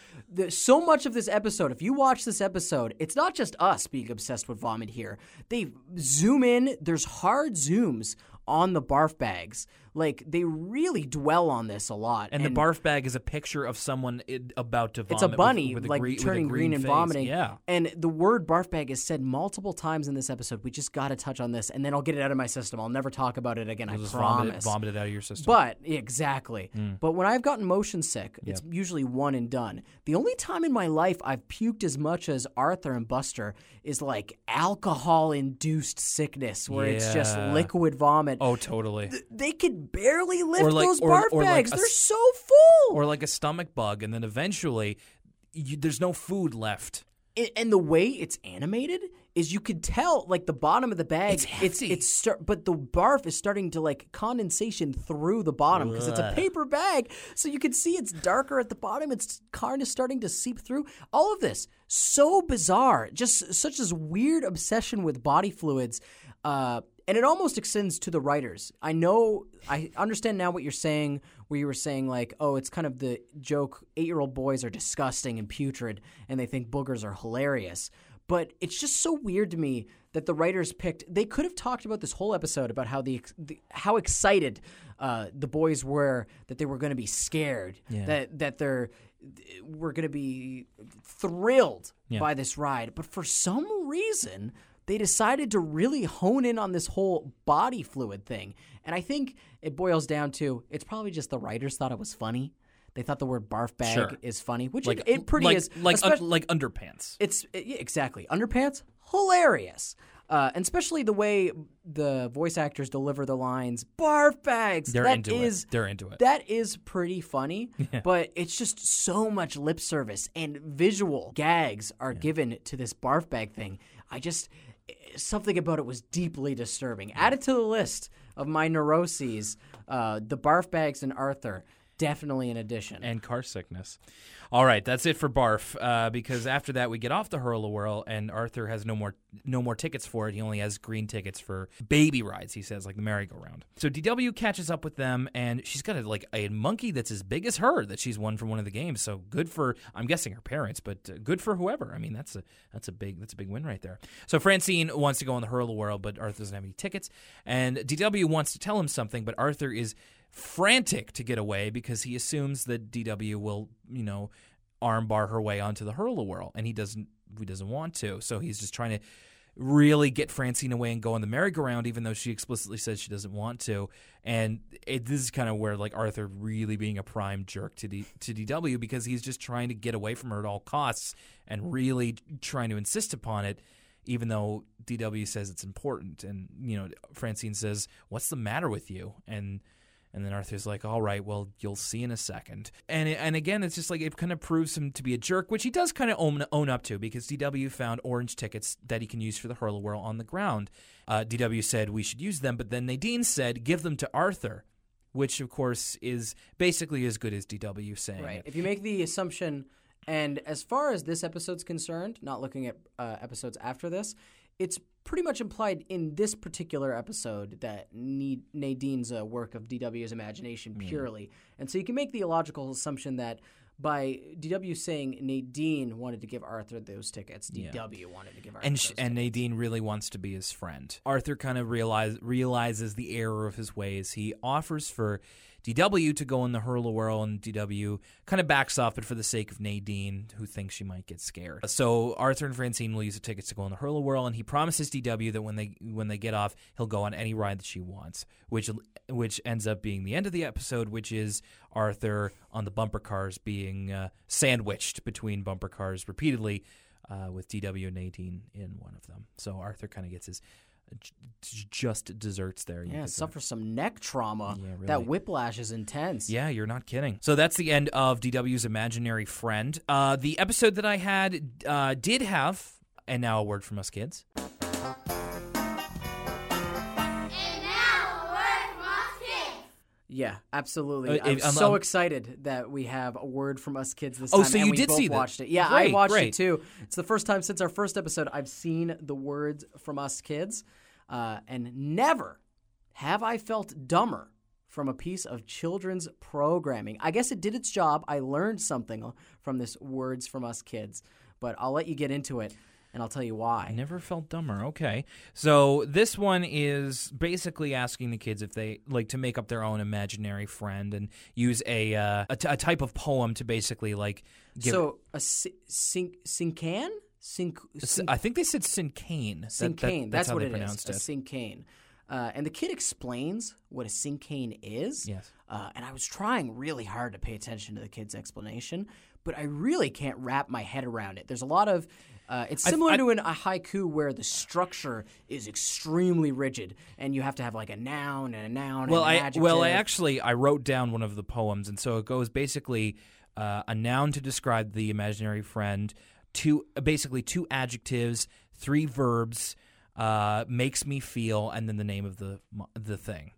So much of this episode, if you watch this episode, it's not just us being obsessed with vomit here. They zoom in. There's hard zooms on the barf bags. Like, they really dwell on this a lot. And the barf bag is a picture of someone about to vomit. It's a bunny, turning green and face. Vomiting. Yeah. And the word barf bag is said multiple times in this episode. We just got to touch on this, and then I'll get it out of my system. I'll never talk about it again, I promise. Vomit it out of your system. But, exactly. Mm. But when I've gotten motion sick, it's usually one and done. The only time in my life I've puked as much as Arthur and Buster is like alcohol-induced sickness, where it's just liquid vomit. Oh, totally. They could barely lift those barf bags. They're so full. Or like a stomach bug, and then eventually... there's no food left. And the way it's animated is you could tell, like, the bottom of the bag. It's heavy. But the barf is starting to, like, condensation through the bottom because it's a paper bag. So you can see it's darker at the bottom. It's kind of starting to seep through. All of this, so bizarre. Just such this weird obsession with body fluids. And it almost extends to the writers. I understand now what you're saying, where you were saying like, oh, it's kind of the joke, 8-year-old boys are disgusting and putrid and they think boogers are hilarious. But it's just so weird to me that the writers picked – they could have talked about this whole episode about how how excited the boys were that they were going to be scared, that we're going to be thrilled by this ride. But for some reason – they decided to really hone in on this whole body fluid thing. And I think it boils down to it's probably just the writers thought it was funny. They thought the word barf bag is funny, which like, it pretty is. Like underpants. Exactly. Underpants? Hilarious. And especially the way the voice actors deliver the lines, barf bags. They're into it. That is pretty funny, but it's just so much lip service and visual gags are given to this barf bag thing. Something about it was deeply disturbing. Added to the list of my neuroses, the barf bags and Arthur, definitely an addition. And car sickness. All right, that's it for barf, because after that we get off the Hurl-A-Whirl, and Arthur has no more tickets for it. He only has green tickets for baby rides, he says, like the merry-go-round. So DW catches up with them, and she's got a monkey that's as big as her that she's won from one of the games. So good for, I'm guessing, her parents, but good for whoever. I mean, that's a big win right there. So Francine wants to go on the Hurl-A-Whirl, but Arthur doesn't have any tickets, and DW wants to tell him something, but Arthur is frantic to get away because he assumes that DW will, armbar her way onto the Hurl-A-Whirl, and he doesn't want to. So he's just trying to really get Francine away and go on the merry-go-round, even though she explicitly says she doesn't want to. And this is kind of where like Arthur really being a prime jerk to DW, because he's just trying to get away from her at all costs and really trying to insist upon it, even though DW says it's important. And Francine says, "What's the matter with you?" And then Arthur's like, all right, well, you'll see in a second. And again, it's just like it kind of proves him to be a jerk, which he does kind of own up to, because DW found orange tickets that he can use for the Hurl-A-Whirl on the ground. DW said we should use them, but then Nadine said give them to Arthur, which, of course, is basically as good as DW saying it. If you make the assumption And as far as this episode's concerned, not looking at episodes after this, it's pretty much implied in this particular episode that Nadine's a work of DW's imagination purely. And so you can make the illogical assumption that by DW saying Nadine wanted to give Arthur those tickets, DW wanted to give Arthur those tickets. And Nadine really wants to be his friend. Arthur kind of realizes the error of his ways. He offers for DW to go in the Hurl-A-Whirl, and DW kind of backs off, but for the sake of Nadine, who thinks she might get scared. So Arthur and Francine will use the tickets to go in the Hurl-A-Whirl, and he promises DW that when they get off, he'll go on any ride that she wants, which ends up being the end of the episode, which is Arthur on the bumper cars being sandwiched between bumper cars repeatedly with DW and Nadine in one of them. So Arthur kind of gets his... just desserts there. Yeah, suffer some neck trauma. Yeah, really. That whiplash is intense. Yeah, you're not kidding. So that's the end of DW's Imaginary Friend. The episode that I had did have, and now a word from us kids. And now a word from us kids. Yeah, absolutely. I'm so excited that we have a word from us kids this time. Oh, so you did see that? Watched it. Yeah, great, I watched it too. It's the first time since our first episode I've seen the words from us kids. And never have I felt dumber from a piece of children's programming. I guess it did its job. I learned something from this Words From Us Kids, but I'll let you get into it, and I'll tell you why. I never felt dumber. Okay. So this one is basically asking the kids if they like to make up their own imaginary friend and use a type of poem to basically like give. So a Sincan? I think they said Sincane. Sincane. That's what it is. A Sincane. And the kid explains what a Sincane is. Yes. And I was trying really hard to pay attention to the kid's explanation, but I really can't wrap my head around it. There's a lot of it's similar to a haiku where the structure is extremely rigid, and you have to have like a noun and a noun and an adjective. I wrote down one of the poems, and so it goes basically a noun to describe the imaginary friend. Two adjectives, three verbs, makes me feel, and then the name of the thing.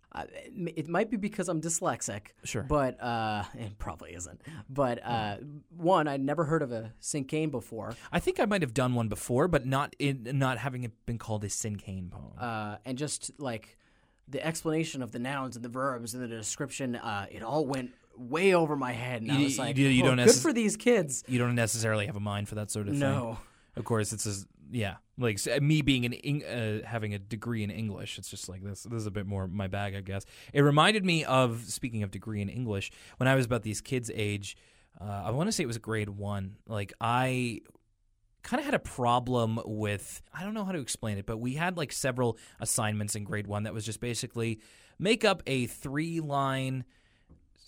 It might be because I'm dyslexic. Sure. But it probably isn't. But one, I'd never heard of a Sincane before. I think I might have done one before, but not having it been called a Sincane poem. And just like the explanation of the nouns and the verbs and the description, it all went way over my head, and I was like, good for these kids. You don't necessarily have a mind for that sort of thing. No. Of course, like me being having a degree in English, it's just like this is a bit more my bag, I guess. It reminded me of, speaking of degree in English, when I was about these kids' age, I want to say it was grade 1, like I kind of had a problem with, I don't know how to explain it, but we had like several assignments in grade 1 that was just basically make up a 3-line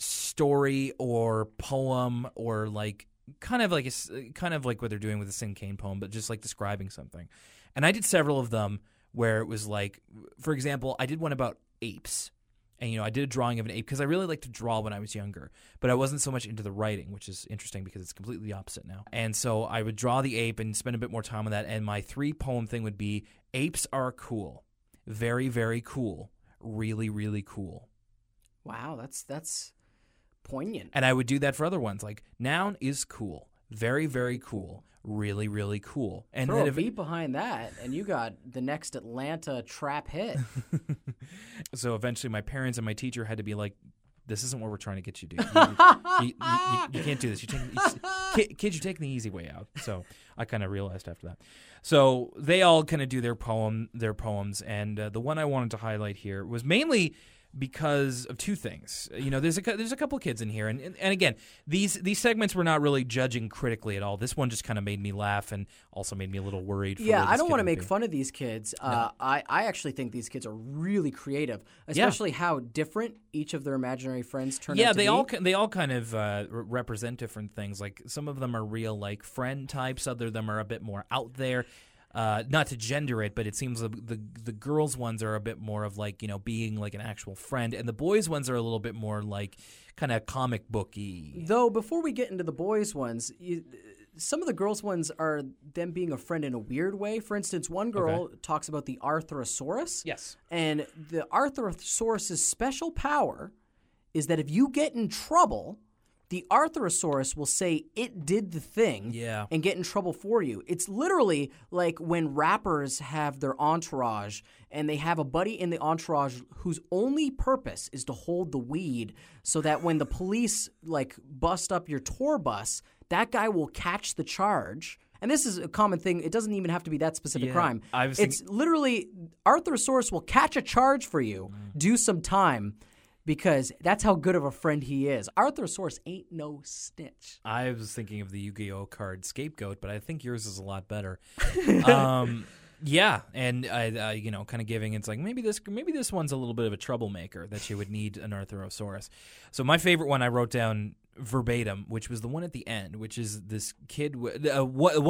story or poem, or like kind of like what they're doing with the Sincane poem, but just like describing something. And I did several of them where it was like, for example, I did one about apes, and I did a drawing of an ape because I really liked to draw when I was younger, but I wasn't so much into the writing, which is interesting because it's completely opposite now. And so I would draw the ape and spend a bit more time on that. And my 3-poem thing would be: apes are cool, very very cool, really really cool. Wow, that's poignant. And I would do that for other ones, like noun is cool, very very cool, really really cool. And throw a beat behind that, and you got the next Atlanta trap hit. So eventually, my parents and my teacher had to be like, "This isn't what we're trying to get you to do. You can't do this. You're taking the easy way out." So I kind of realized after that. So they all kind of do their poems, and the one I wanted to highlight here was mainly because of two things. There's a couple of kids in here, and again, these segments were not really judging critically at all. This one just kind of made me laugh and also made me a little worried. Yeah, I don't want to make fun of these kids. No. I actually think these kids are really creative, especially how different each of their imaginary friends turn out to be. Yeah, they all kind of represent different things. Like some of them are real, like friend types. Other of them are a bit more out there. Not to gender it, but it seems the girls' ones are a bit more of like, being like an actual friend, and the boys' ones are a little bit more like kind of comic book-y. Though before we get into the boys' ones, some of the girls' ones are them being a friend in a weird way. For instance, one girl talks about the Arthrosaurus. Yes. And the Arthrosaurus's special power is that if you get in trouble, the Arthrosaurus will say it did the thing and get in trouble for you. It's literally like when rappers have their entourage and they have a buddy in the entourage whose only purpose is to hold the weed so that when the police like bust up your tour bus, that guy will catch the charge. And this is a common thing. It doesn't even have to be that specific crime. It's literally Arthrosaurus will catch a charge for you, do some time, because that's how good of a friend he is. Arthrosaurus ain't no snitch. I was thinking of the Yu-Gi-Oh card Scapegoat, but I think yours is a lot better. Yeah, and I you know, kind of giving it's like maybe this one's a little bit of a troublemaker that you would need an Arthrosaurus. So my favorite one I wrote down verbatim, which was the one at the end, which is this kid, one of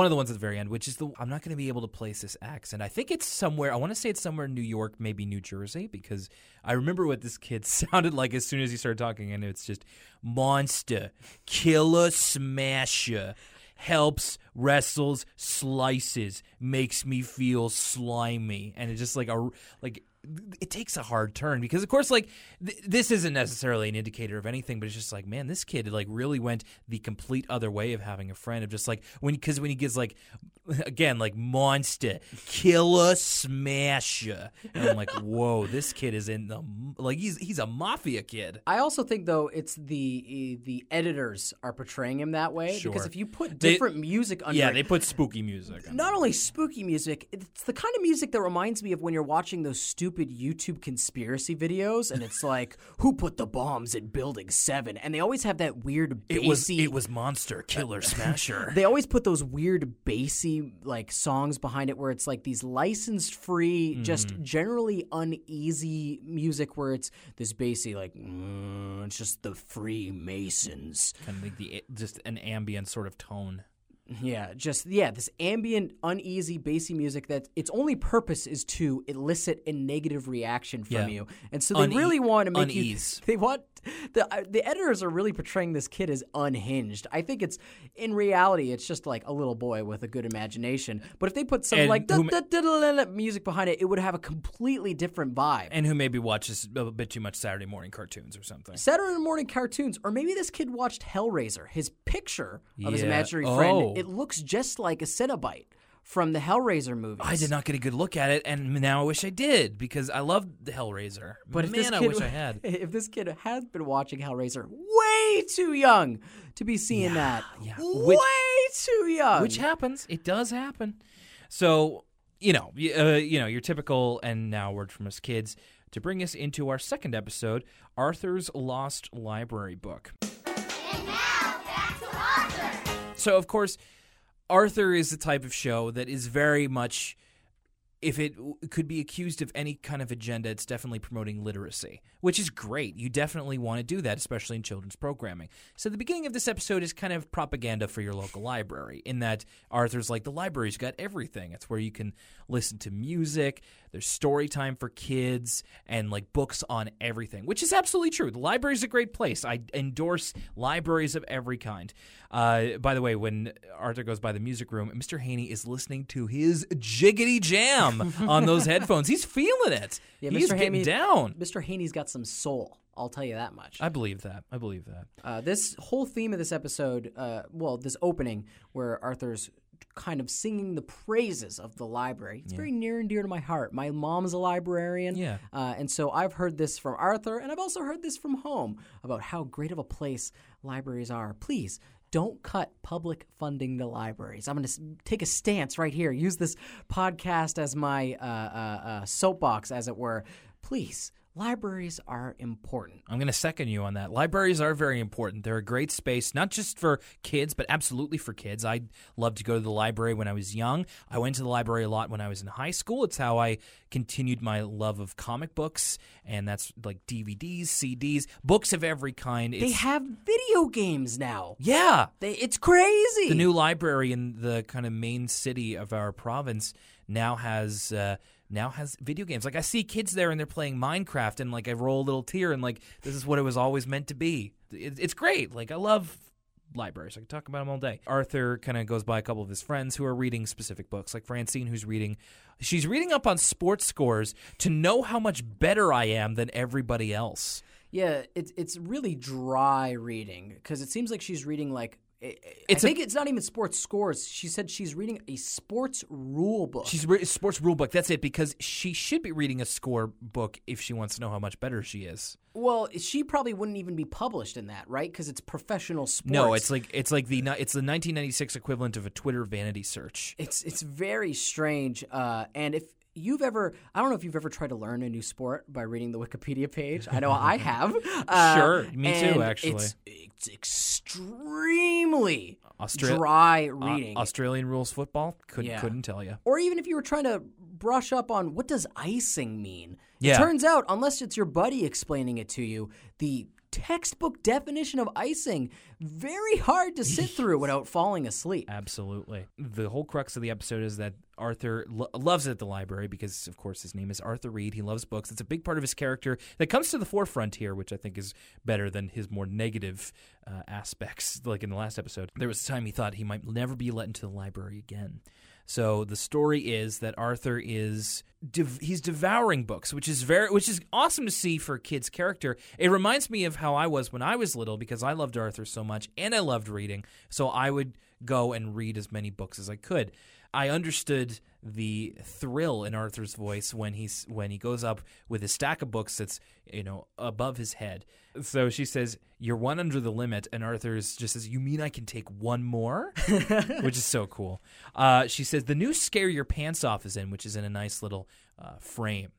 the ones at the very end, which is I'm not going to be able to place this accent. I think it's somewhere, I want to say it's somewhere in New York, maybe New Jersey, because I remember what this kid sounded like as soon as he started talking, and it's just, monster, killer smasher, helps, wrestles, slices, makes me feel slimy. And it's just like it takes a hard turn because, of course, like this isn't necessarily an indicator of anything, but it's just like, man, this kid like really went the complete other way of having a friend of just like because when he gives like again like monster killer smasher, and I'm like, whoa, this kid is in the like he's a mafia kid. I also think though it's the editors are portraying him that way because if you put different music under they put spooky music. Not only spooky music, it's the kind of music that reminds me of when you're watching those stupid YouTube conspiracy videos, and it's like, who put the bombs in Building 7? And they always have that weird bassy... It was Monster, Killer, Smasher. They always put those weird bassy like songs behind it where it's like these licensed-free, just generally uneasy music where it's this bassy like, it's just the Freemasons. Kind of like just an ambient sort of tone. Yeah, this ambient, uneasy, bassy music that its only purpose is to elicit a negative reaction from you. And so they really want to make unease. They want the editors are really portraying this kid as unhinged. I think it's in reality it's just like a little boy with a good imagination. But if they put some like music behind it, it would have a completely different vibe. And who maybe watches a bit too much Saturday morning cartoons or something. Saturday morning cartoons, or maybe this kid watched Hellraiser. His picture of his imaginary friend, it looks just like a Cenobite from the Hellraiser movies. I did not get a good look at it, and now I wish I did because I loved the Hellraiser. But man, I wish I had. If this kid has been watching Hellraiser, way too young to be seeing that. Yeah. Way too young. Which happens. It does happen. So, you know, your typical and now word from us kids to bring us into our second episode, Arthur's Lost Library Book. And now back to Arthur. So, of course, Arthur is the type of show that is very much, if it could be accused of any kind of agenda, it's definitely promoting literacy, which is great. You definitely want to do that, especially in children's programming. So the beginning of this episode is kind of propaganda for your local library in that Arthur's like, the library's got everything. It's where you can listen to music. There's story time for kids and like books on everything, which is absolutely true. The library's a great place. I endorse libraries of every kind. By the way, when Arthur goes by the music room, Mr. Haney is listening to his jiggity jam on those headphones. He's feeling it. Yeah, he's getting down. Mr. Haney's got some soul. I'll tell you that much. I believe that. This whole theme of this episode, this opening where Arthur's kind of singing the praises of the library. It's very near and dear to my heart. My mom's a librarian, and so I've heard this from Arthur, and I've also heard this from home about how great of a place libraries are. Please don't cut public funding to libraries. I'm going to take a stance right here. Use this podcast as my soapbox, as it were. Please. Libraries are important. I'm going to second you on that. Libraries are very important. They're a great space, not just for kids, but absolutely for kids. I loved to go to the library when I was young. I went to the library a lot when I was in high school. It's how I continued my love of comic books, and that's like DVDs, CDs, books of every kind. They have video games now. Yeah. It's crazy. The new library in the kind of main city of our province now has video games. Like, I see kids there and they're playing Minecraft, and like I roll a little tear and like this is what it was always meant to be. It's great. Like, I love libraries. I could talk about them all day. Arthur kind of goes by a couple of his friends who are reading specific books, like Francine, who's reading. She's reading up on sports scores to know how much better I am than everybody else. Yeah, it's really dry reading because it seems like she's reading like – I think it's not even sports scores. She said she's reading a sports rule book. She's reading a sports rule book. That's it, because she should be reading a score book if she wants to know how much better she is. Well, she probably wouldn't even be published in that, right? Because it's professional sports. No, it's the 1996 equivalent of a Twitter vanity search. It's very strange, and if you've ever, I don't know if you've ever tried to learn a new sport by reading the Wikipedia page. I know I have. Sure, me too, actually. It's extremely dry reading. Australian rules football? Couldn't tell you. Or even if you were trying to brush up on what does icing mean. Yeah. It turns out, unless it's your buddy explaining it to you, the textbook definition of icing, very hard to sit through without falling asleep. Absolutely. The whole crux of the episode is that Arthur loves it at the library because, of course, his name is Arthur Reed. He loves books. It's a big part of his character that comes to the forefront here, which I think is better than his more negative aspects. Like in the last episode, there was a time he thought he might never be let into the library again. So the story is that Arthur is he's devouring books, which is awesome to see for a kid's character. It reminds me of how I was when I was little because I loved Arthur so much and I loved reading, so I would go and read as many books as I could. I understood the thrill in Arthur's voice when he goes up with his stack of books that's, you know, above his head. So she says, "You're one under the limit," and Arthur just says, "You mean I can take one more?" Which is so cool. She says, "The new Scare Your Pants Off is in," which is in a nice little frame.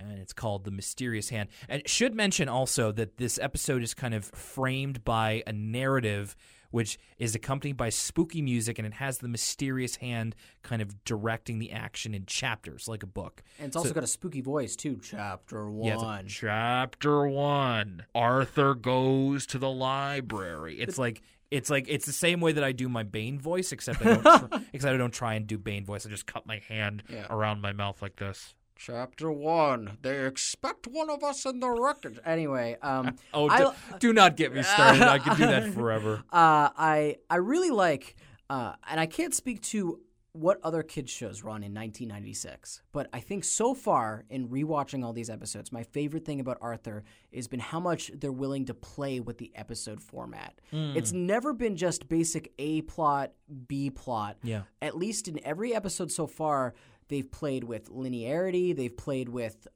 And it's called The Mysterious Hand. And it should mention also that this episode is kind of framed by a narrative which is accompanied by spooky music, and it has the mysterious hand kind of directing the action in chapters, like a book. And it's also got a spooky voice, too. Chapter 1. Yeah, like, Chapter 1. Arthur goes to the library. It's the same way that I do my Bane voice, except I don't, try and do Bane voice. I just cut my hand around my mouth like this. Chapter 1. They expect one of us in the records. Anyway, do not get me started. I could do that forever. I really like, and I can't speak to what other kids shows run in 1996, but I think so far in rewatching all these episodes, my favorite thing about Arthur has been how much they're willing to play with the episode format. It's never been just basic A plot, B plot. Yeah. At least in every episode so far, they've played with linearity. They've played with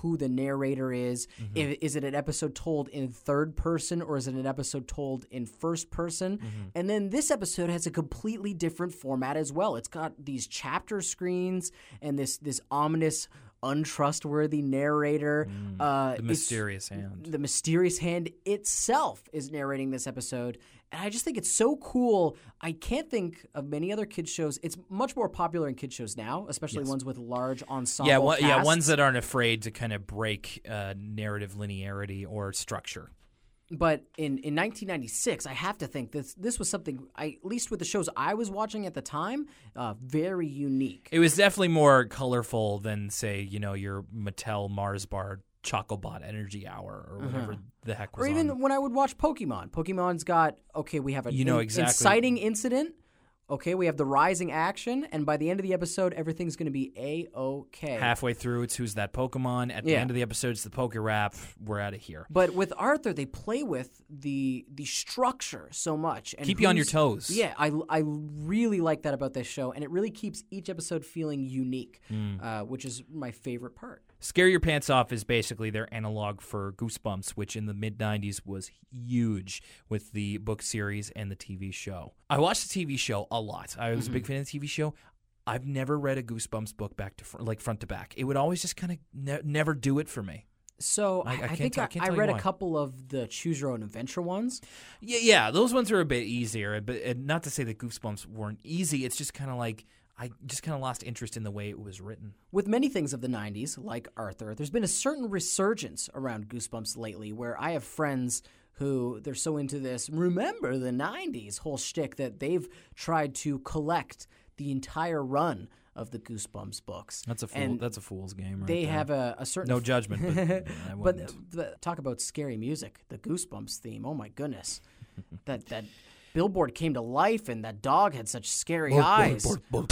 who the narrator is. Mm-hmm. Is it an episode told in third person or is it an episode told in first person? Mm-hmm. And then this episode has a completely different format as well. It's got these chapter screens and this ominous, untrustworthy narrator. The mysterious hand. The mysterious hand itself is narrating this episode. And I just think it's so cool. I can't think of many other kids shows. It's much more popular in kids shows now, especially ones with large ensemble casts. Yeah, ones that aren't afraid to kind of break narrative linearity or structure. But in 1996, I have to think this was something, at least with the shows I was watching at the time, very unique. It was definitely more colorful than, say, you know, your Mattel Mars Bar Chocobot Energy Hour or whatever the heck was on. Or even when I would watch Pokemon. Pokemon's got, okay, we have an inciting incident. Okay, we have the rising action, and by the end of the episode, everything's going to be A-OK. Halfway through, it's who's that Pokemon. At the end of the episode, it's the Pokerap. We're out of here. But with Arthur, they play with the structure so much. And keep you on your toes. Yeah, I really like that about this show, and it really keeps each episode feeling unique, which is my favorite part. Scare Your Pants Off is basically their analog for Goosebumps, which in the mid-'90s was huge with the book series and the TV show. I watched the TV show a lot. I was a big fan of the TV show. I've never read a Goosebumps book front to back. It would always just kind of never do it for me. So I think I read a couple of the Choose Your Own Adventure ones. Yeah, those ones are a bit easier. But not to say that Goosebumps weren't easy. It's just kind of like I just kind of lost interest in the way it was written. With many things of the 90s, like Arthur, there's been a certain resurgence around Goosebumps lately where I have friends who they're so into this remember the 90s whole shtick that they've tried to collect the entire run of the Goosebumps books. That's a fool's game right They there. Have a certain... No judgment, but I wouldn't. But talk about scary music, the Goosebumps theme. Oh, my goodness. that... billboard came to life and that dog had such scary eyes. Yeah,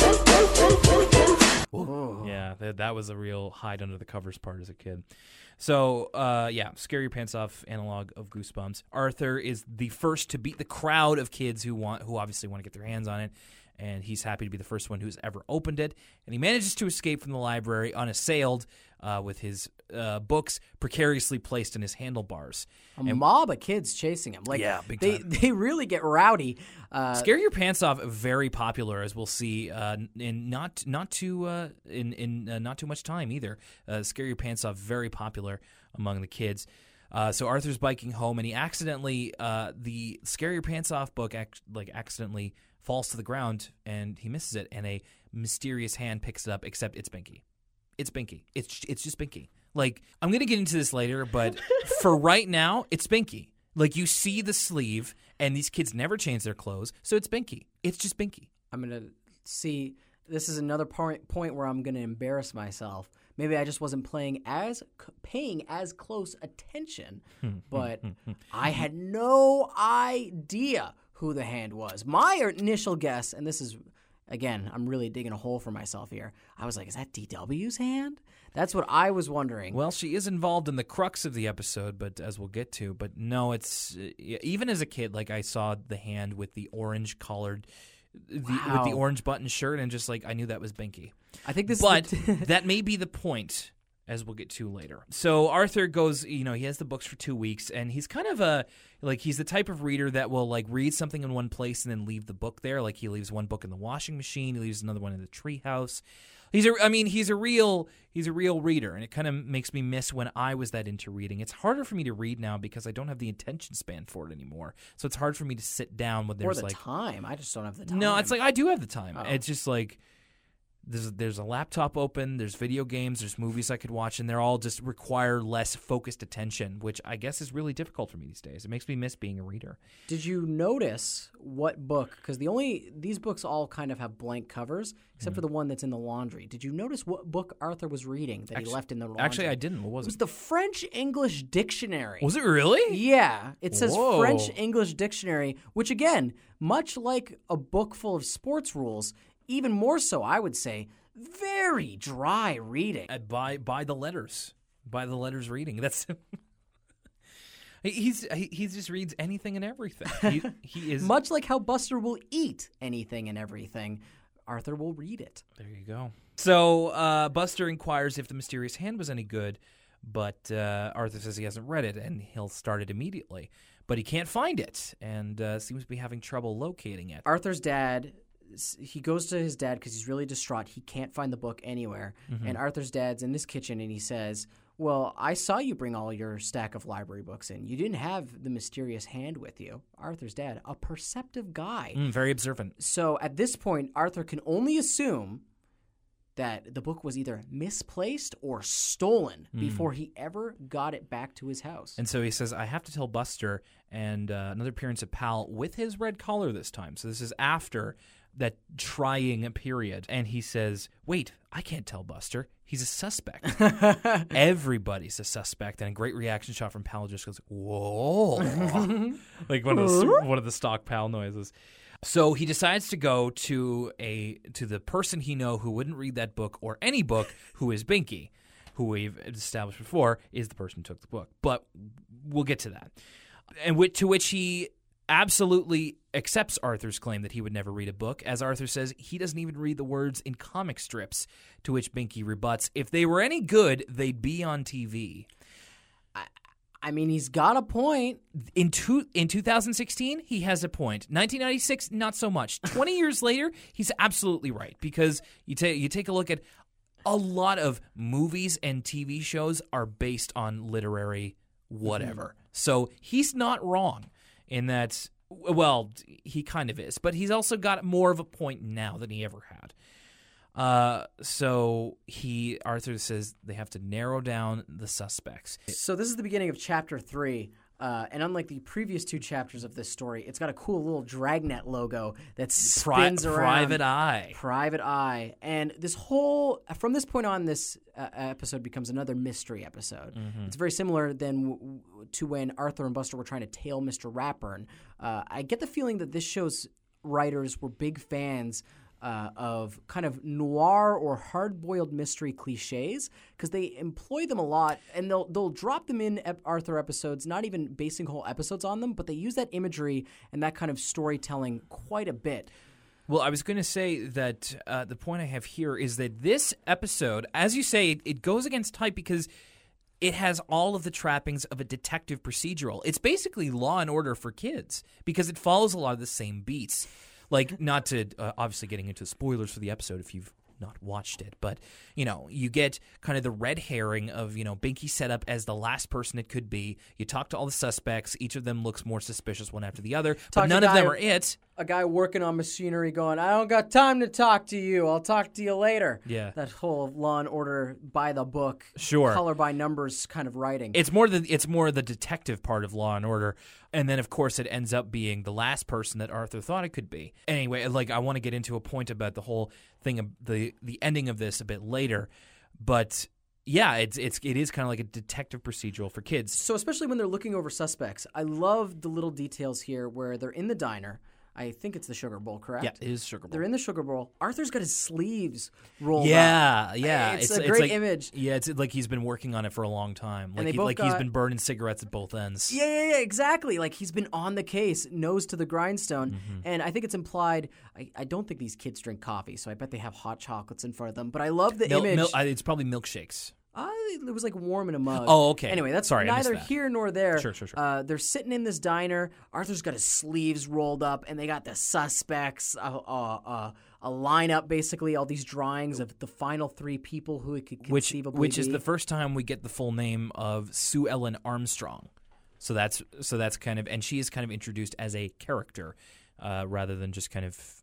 that was a real hide under the covers part as a kid. So, yeah, Scare Your Pants Off, analog of Goosebumps. Arthur is the first to beat the crowd of kids who obviously want to get their hands on it, and he's happy to be the first one who's ever opened it. And he manages to escape from the library unassailed, with his books precariously placed in his handlebars. A mob of kids chasing him. Like, yeah, big time. They really get rowdy. Scare Your Pants Off, very popular, as we'll see, in not too much time either. Scare Your Pants Off, very popular among the kids. So Arthur's biking home, and he accidentally, the Scare Your Pants Off book accidentally falls to the ground, and he misses it, and a mysterious hand picks it up, except it's Binky. It's Binky. It's just Binky. Like, I'm going to get into this later, but for right now, it's Binky. Like, you see the sleeve, and these kids never change their clothes, so it's Binky. It's just Binky. I'm going to see. This is another point where I'm going to embarrass myself. Maybe I just wasn't paying as close attention, but I had no idea who the hand was. My initial guess, and this is, again, I'm really digging a hole for myself here. I was like, is that DW's hand? That's what I was wondering. Well, she is involved in the crux of the episode, but as we'll get to. But no, it's even as a kid, like I saw the hand with the orange collared. With the orange button shirt, and just like I knew that was Binky. I think this, but that may be the point, as we'll get to later. So Arthur goes, he has the books for 2 weeks, and he's kind of he's the type of reader that will like read something in one place and then leave the book there. Like he leaves one book in the washing machine, he leaves another one in the treehouse. He's a real reader, and it kind of makes me miss when I was that into reading. It's harder for me to read now because I don't have the attention span for it anymore. So it's hard for me to sit down when there's the time. I just don't have the time. No, it's like I do have the time. Oh. It's just like there's a laptop open, there's video games, there's movies I could watch, and they're all just require less focused attention, which I guess is really difficult for me these days. It makes me miss being a reader. Did you notice what book, because these books all kind of have blank covers, except for the one that's in the laundry. Did you notice what book Arthur was reading that he left in the laundry? Actually, I didn't. What was it? It was the French-English Dictionary. Was it really? Yeah. It says French-English Dictionary, which again, much like a book full of sports rules, even more so, I would say, very dry reading. By the letters reading. That's he just reads anything and everything. He is much like how Buster will eat anything and everything. Arthur will read it. There you go. So Buster inquires if the mysterious hand was any good, but Arthur says he hasn't read it and he'll start it immediately. But he can't find it and seems to be having trouble locating it. Arthur's dad. He goes to his dad because he's really distraught. He can't find the book anywhere. Mm-hmm. And Arthur's dad's in this kitchen, and he says, well, I saw you bring all your stack of library books in. You didn't have the mysterious hand with you. Arthur's dad, a perceptive guy. Very observant. So at this point, Arthur can only assume that the book was either misplaced or stolen before he ever got it back to his house. And so he says, I have to tell Buster, and another appearance of Pal with his red collar this time. So this is after that trying period. And he says, wait, I can't tell Buster. He's a suspect. Everybody's a suspect. And a great reaction shot from Pal just goes, whoa. Like one of the stock Pal noises. So he decides to go to the person he know who wouldn't read that book or any book, who is Binky, who we've established before is the person who took the book. But we'll get to that. And to which he absolutely accepts Arthur's claim that he would never read a book. As Arthur says, he doesn't even read the words in comic strips, to which Binky rebuts, if they were any good, they'd be on TV. I mean, he's got a point. In 2016, he has a point. 1996, not so much. 20 years later, he's absolutely right, because you take a look at a lot of movies and TV shows are based on literary whatever. Mm-hmm. So he's not wrong. In that, well, he kind of is, but he's also got more of a point now than he ever had. Arthur says they have to narrow down the suspects. So this is the beginning of chapter 3. And unlike the previous two chapters of this story, it's got a cool little dragnet logo that spins around. Private Eye. And this whole – from this point on, this episode becomes another mystery episode. Mm-hmm. It's very similar than to when Arthur and Buster were trying to tail Mr. Ratburn. I get the feeling that this show's writers were big fans of kind of noir or hard-boiled mystery cliches because they employ them a lot, and they'll drop them in Arthur episodes, not even basing whole episodes on them, but they use that imagery and that kind of storytelling quite a bit. Well, I was going to say that the point I have here is that this episode, as you say, it goes against type because it has all of the trappings of a detective procedural. It's basically Law and Order for kids because it follows a lot of the same beats. Like, not to obviously getting into spoilers for the episode if you've not watched it, but, you know, you get kind of the red herring of, you know, Binky set up as the last person it could be. You talk to all the suspects. Each of them looks more suspicious one after the other, but none of them are it. A guy working on machinery going, I don't got time to talk to you. I'll talk to you later. Yeah. That whole Law and Order by the book, sure, color by numbers kind of writing. It's more the detective part of Law and Order. And then, of course, it ends up being the last person that Arthur thought it could be. Anyway, like, I want to get into a point about the whole thing, of the ending of this a bit later. But yeah, it is kind of like a detective procedural for kids. So especially when they're looking over suspects. I love the little details here where they're in the diner. I think it's the Sugar Bowl, correct? Yeah, it is Sugar Bowl. They're in the Sugar Bowl. Arthur's got his sleeves rolled up. Yeah, It's a great image. Yeah, it's like he's been working on it for a long time. Like, he's been burning cigarettes at both ends. Yeah, exactly. Like, he's been on the case, nose to the grindstone. Mm-hmm. And I think it's implied, I don't think these kids drink coffee, so I bet they have hot chocolates in front of them. But I love the image. It's probably milkshakes. It was like warm in a mug. Oh, okay. Anyway, that's neither here nor there. Sure. They're sitting in this diner. Arthur's got his sleeves rolled up, and they got the suspects, a lineup, basically, all these drawings of the final three people who it could conceivably which is the first time we get the full name of Sue Ellen Armstrong. So that's kind of, and she is kind of introduced as a character rather than just kind of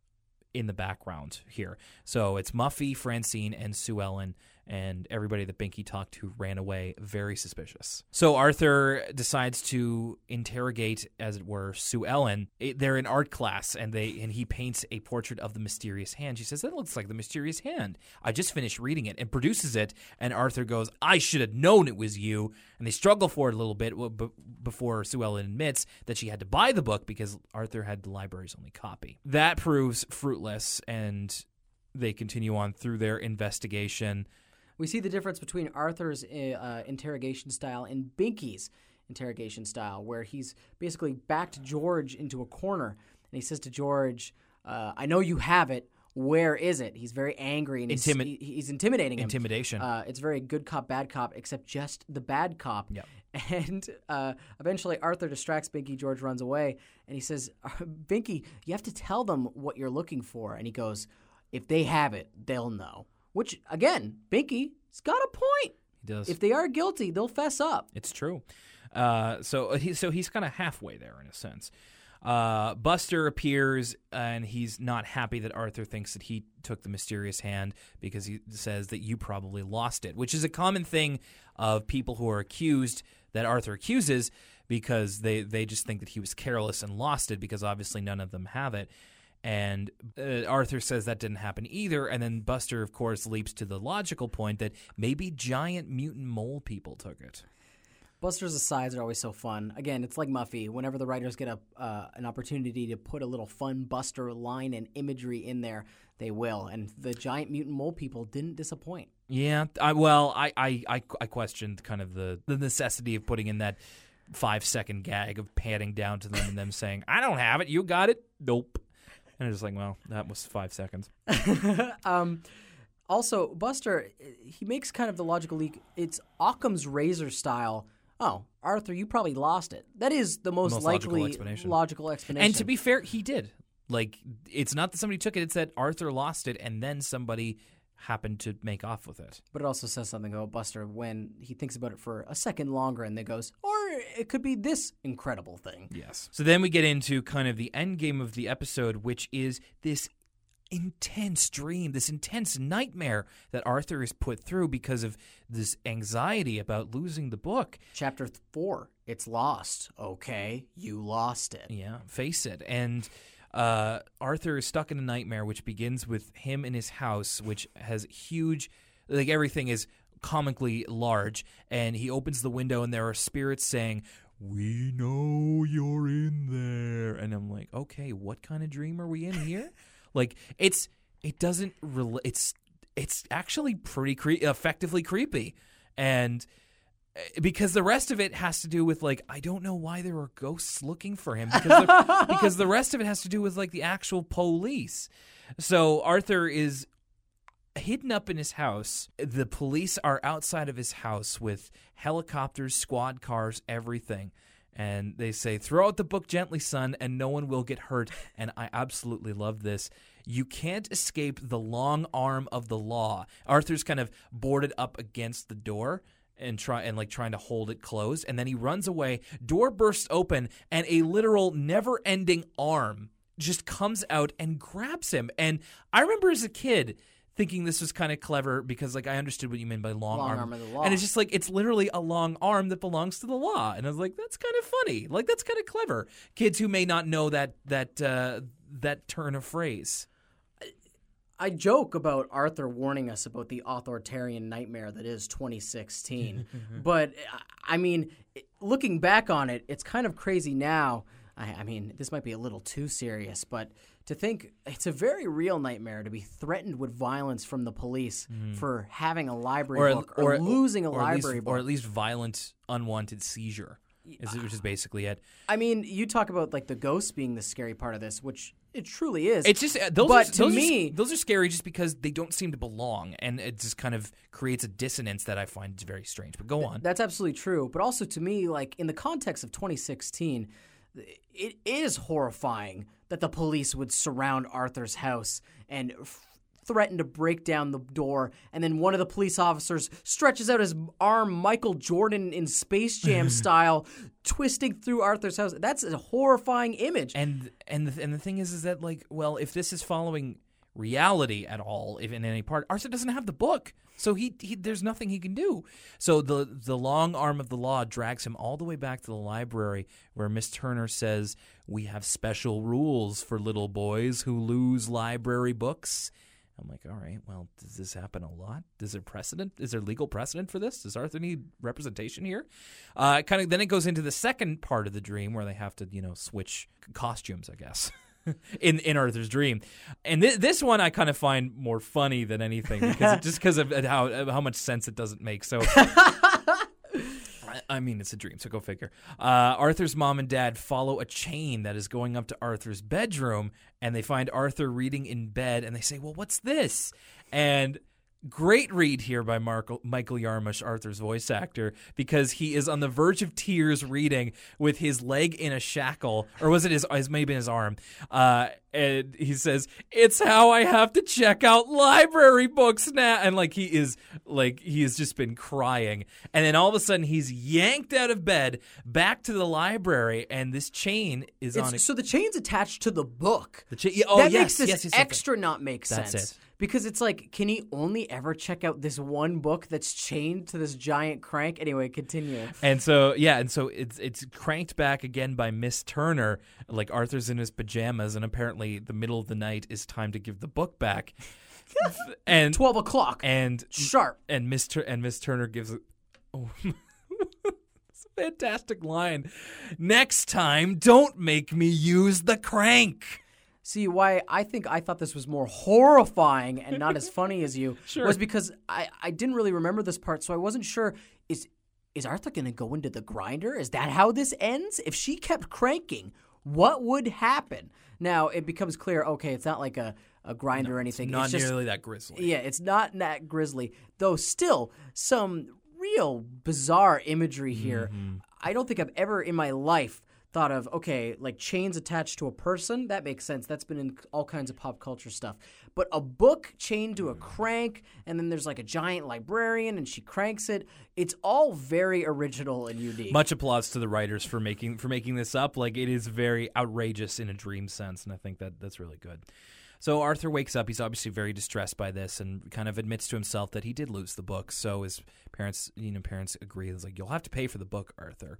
in the background here. So it's Muffy, Francine, and Sue Ellen, and everybody that Binky talked to ran away very suspicious. So Arthur decides to interrogate, as it were, Sue Ellen. They're in art class, and he paints a portrait of the mysterious hand. She says, that looks like the mysterious hand. I just finished reading it, and produces it, and Arthur goes, I should have known it was you. And they struggle for it a little bit before Sue Ellen admits that she had to buy the book because Arthur had the library's only copy. That proves fruitless. And they continue on through their investigation. We see the difference between Arthur's interrogation style and Binky's interrogation style, where he's basically backed George into a corner. And he says to George, I know you have it. Where is it? He's very angry, and he's intimidating him. Intimidation. It's very good cop, bad cop, except just the bad cop. Yep. And eventually Arthur distracts Binky. George runs away, and he says, Binky, you have to tell them what you're looking for. And he goes, if they have it, they'll know. Which, again, Binky's got a point. He does. If they are guilty, they'll fess up. It's true. So he's kind of halfway there in a sense. Buster appears, and he's not happy that Arthur thinks that he took the mysterious hand because he says that you probably lost it, which is a common thing of people who are accused that Arthur accuses because they just think that he was careless and lost it because obviously none of them have it. And Arthur says that didn't happen either. And then Buster, of course, leaps to the logical point that maybe giant mutant mole people took it. Buster's asides are always so fun. Again, it's like Muffy. Whenever the writers get an opportunity to put a little fun Buster line and imagery in there, they will. And the giant mutant mole people didn't disappoint. Yeah. I questioned kind of the necessity of putting in that 5-second gag of panning down to them and them saying, I don't have it. You got it? Nope. And I was like, well, that was 5 seconds. Also, Buster, he makes kind of the logical leap. It's Occam's razor style. Oh, Arthur, you probably lost it. That is the most likely logical explanation. And to be fair, he did. Like, it's not that somebody took it. It's that Arthur lost it, and then somebody happened to make off with it. But it also says something about Buster when he thinks about it for a second longer, and then goes, or it could be this incredible thing. Yes. So then we get into kind of the end game of the episode, which is this intense dream, this intense nightmare that Arthur is put through because of this anxiety about losing the book. Chapter 4, it's lost. Okay, you lost it. Yeah, face it. And Arthur is stuck in a nightmare, which begins with him in his house, which has huge, like everything is comically large, and he opens the window and there are spirits saying, we know you're in there. And I'm like, okay, what kind of dream are we in here? Like, it's actually pretty effectively creepy. And because the rest of it has to do with, like, I don't know why there are ghosts looking for him. Because the rest of it has to do with, like, the actual police. So Arthur is hidden up in his house. The police are outside of his house with helicopters, squad cars, everything. And they say, throw out the book gently, son, and no one will get hurt. And I absolutely love this. You can't escape the long arm of the law. Arthur's kind of boarded up against the door and trying to hold it closed. And then he runs away. Door bursts open, and a literal never-ending arm just comes out and grabs him. And I remember as a kid thinking this was kind of clever because, like, I understood what you meant by long arm of the law. And it's just like, it's literally a long arm that belongs to the law. And I was like, that's kind of funny. Like, that's kind of clever. Kids who may not know that turn of phrase. I joke about Arthur warning us about the authoritarian nightmare that is 2016. But, I mean, looking back on it, it's kind of crazy now. I mean, this might be a little too serious, but to think it's a very real nightmare to be threatened with violence from the police for having a library book or losing a library book. Or at least violent, unwanted seizure, which is basically it. I mean, you talk about, like, the ghosts being the scary part of this, which it truly is. It's just those are scary just because they don't seem to belong, and it just kind of creates a dissonance that I find very strange. But go on. That's absolutely true. But also to me, like, in the context of 2016, it is horrifying that the police would surround Arthur's house and threaten to break down the door, and then one of the police officers stretches out his arm, Michael Jordan in Space Jam style, twisting through Arthur's house. That's a horrifying image. And the thing is that, like, well, if this is following reality at all, if in any part, Arthur doesn't have the book, so he there's nothing he can do. So the long arm of the law drags him all the way back to the library, where Miss Turner says, "We have special rules for little boys who lose library books." I'm like, all right, well, does this happen a lot? Is there precedent? Is there legal precedent for this? Does Arthur need representation here? Kind of. Then it goes into the second part of the dream where they have to, switch costumes, I guess, in Arthur's dream. And this one I kind of find more funny than anything because of how much sense it doesn't make. So, I mean, it's a dream, so go figure. Arthur's mom and dad follow a chain that is going up to Arthur's bedroom, and they find Arthur reading in bed, and they say, well, what's this? And great read here by Michael Yarmush, Arthur's voice actor, because he is on the verge of tears reading with his leg in a shackle, or was it his arm? And he says, it's how I have to check out library books now. And he has just been crying. And then all of a sudden he's yanked out of bed back to the library, and this chain is on it. So the chain's attached to the book. That makes this extra not make sense. That's it. Because it's like, can he only ever check out this one book that's chained to this giant crank? Anyway, continue. And so, it's cranked back again by Miss Turner. Like, Arthur's in his pajamas, and apparently the middle of the night is time to give the book back. And 12 o'clock. And sharp. And Miss Turner gives it's a fantastic line. Next time, don't make me use the crank. See, why I thought this was more horrifying and not as funny as you was because I didn't really remember this part, so I wasn't sure. Is Arthur going to go into the grinder? Is that how this ends? If she kept cranking, what would happen? Now, it becomes clear, okay, it's not like a grinder or anything. It's not nearly that grisly. Yeah, it's not that grisly, though still some real bizarre imagery here. Mm-hmm. I don't think I've ever in my life thought of, okay, like chains attached to a person, that makes sense. That's been in all kinds of pop culture stuff. But a book chained to a crank, and then there's like a giant librarian, and she cranks it. It's all very original and unique. Much applause to the writers for making this up. Like, it is very outrageous in a dream sense, and I think that's really good. So Arthur wakes up. He's obviously very distressed by this and kind of admits to himself that he did lose the book. So his parents, parents agree. It's like, you'll have to pay for the book, Arthur.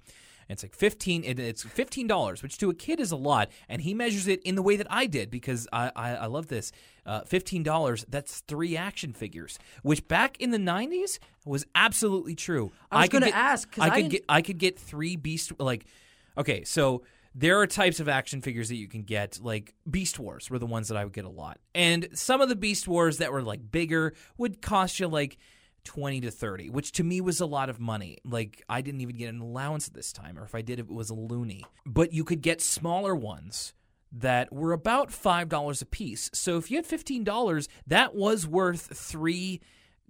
And it's like $15, which to a kid is a lot. And he measures it in the way that I did because I love this. $15, that's 3 action figures, which back in the 90s was absolutely true. I was going to ask. I could get 3 Beast, like, okay, so there are types of action figures that you can get, like Beast Wars were the ones that I would get a lot. And some of the Beast Wars that were like bigger would cost you like 20 to 30, which to me was a lot of money. Like I didn't even get an allowance at this time, or if I did, it was a loony. But you could get smaller ones that were about $5 a piece. So if you had $15, that was worth 3